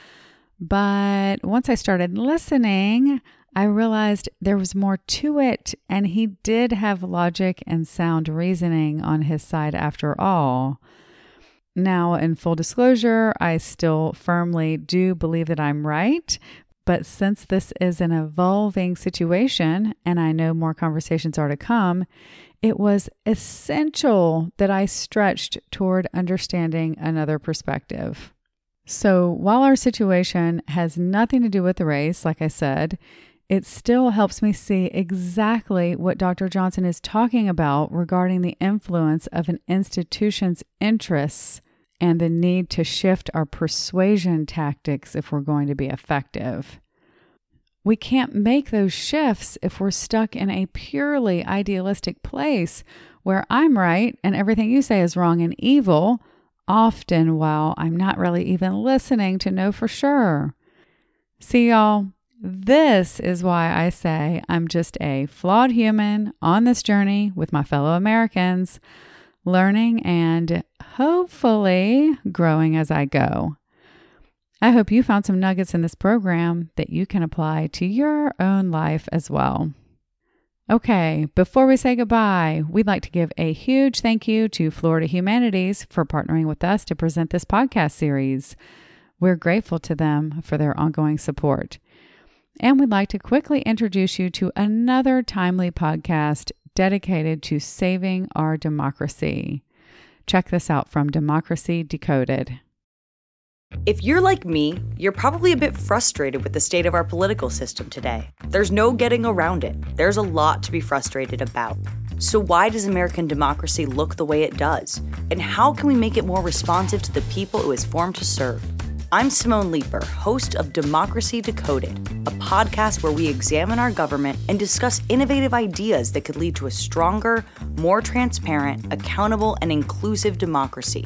But once I started listening, I realized there was more to it, and he did have logic and sound reasoning on his side after all. Now, in full disclosure, I still firmly do believe that I'm right, but since this is an evolving situation and I know more conversations are to come, it was essential that I stretched toward understanding another perspective. So while our situation has nothing to do with the race, like I said, it still helps me see exactly what Dr. Johnson is talking about regarding the influence of an institution's interests and the need to shift our persuasion tactics if we're going to be effective. We can't make those shifts if we're stuck in a purely idealistic place where I'm right and everything you say is wrong and evil, often while I'm not really even listening to know for sure. See, y'all, this is why I say I'm just a flawed human on this journey with my fellow Americans, learning and hopefully growing as I go. I hope you found some nuggets in this program that you can apply to your own life as well. Okay, before we say goodbye, we'd like to give a huge thank you to Florida Humanities for partnering with us to present this podcast series. We're grateful to them for their ongoing support. And we'd like to quickly introduce you to another timely podcast dedicated to saving our democracy. Check this out from Democracy Decoded. If you're like me, you're probably a bit frustrated with the state of our political system today. There's no getting around it. There's a lot to be frustrated about. So why does American democracy look the way it does? And how can we make it more responsive to the people it was formed to serve? I'm Simone Leeper, host of Democracy Decoded, a podcast where we examine our government and discuss innovative ideas that could lead to a stronger, more transparent, accountable, and inclusive democracy.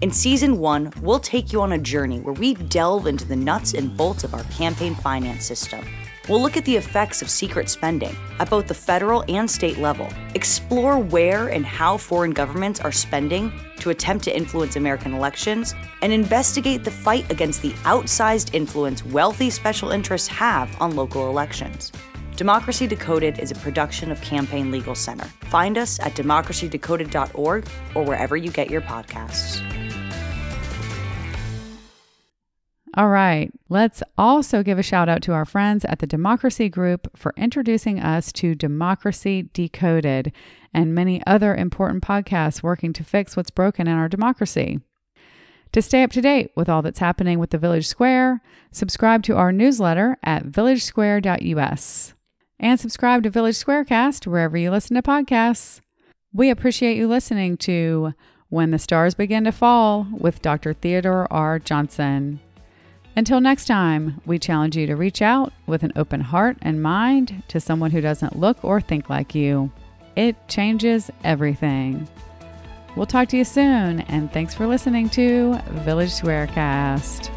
In Season 1, we'll take you on a journey where we delve into the nuts and bolts of our campaign finance system. We'll look at the effects of secret spending at both the federal and state level, explore where and how foreign governments are spending to attempt to influence American elections, and investigate the fight against the outsized influence wealthy special interests have on local elections. Democracy Decoded is a production of Campaign Legal Center. Find us at democracydecoded.org or wherever you get your podcasts. All right, let's also give a shout out to our friends at the Democracy Group for introducing us to Democracy Decoded and many other important podcasts working to fix what's broken in our democracy. To stay up to date with all that's happening with the Village Square, subscribe to our newsletter at villagesquare.us and subscribe to Village Squarecast wherever you listen to podcasts. We appreciate you listening to When the Stars Begin to Fall with Dr. Theodore R. Johnson. Until next time, we challenge you to reach out with an open heart and mind to someone who doesn't look or think like you. It changes everything. We'll talk to you soon, and thanks for listening to Village Squarecast.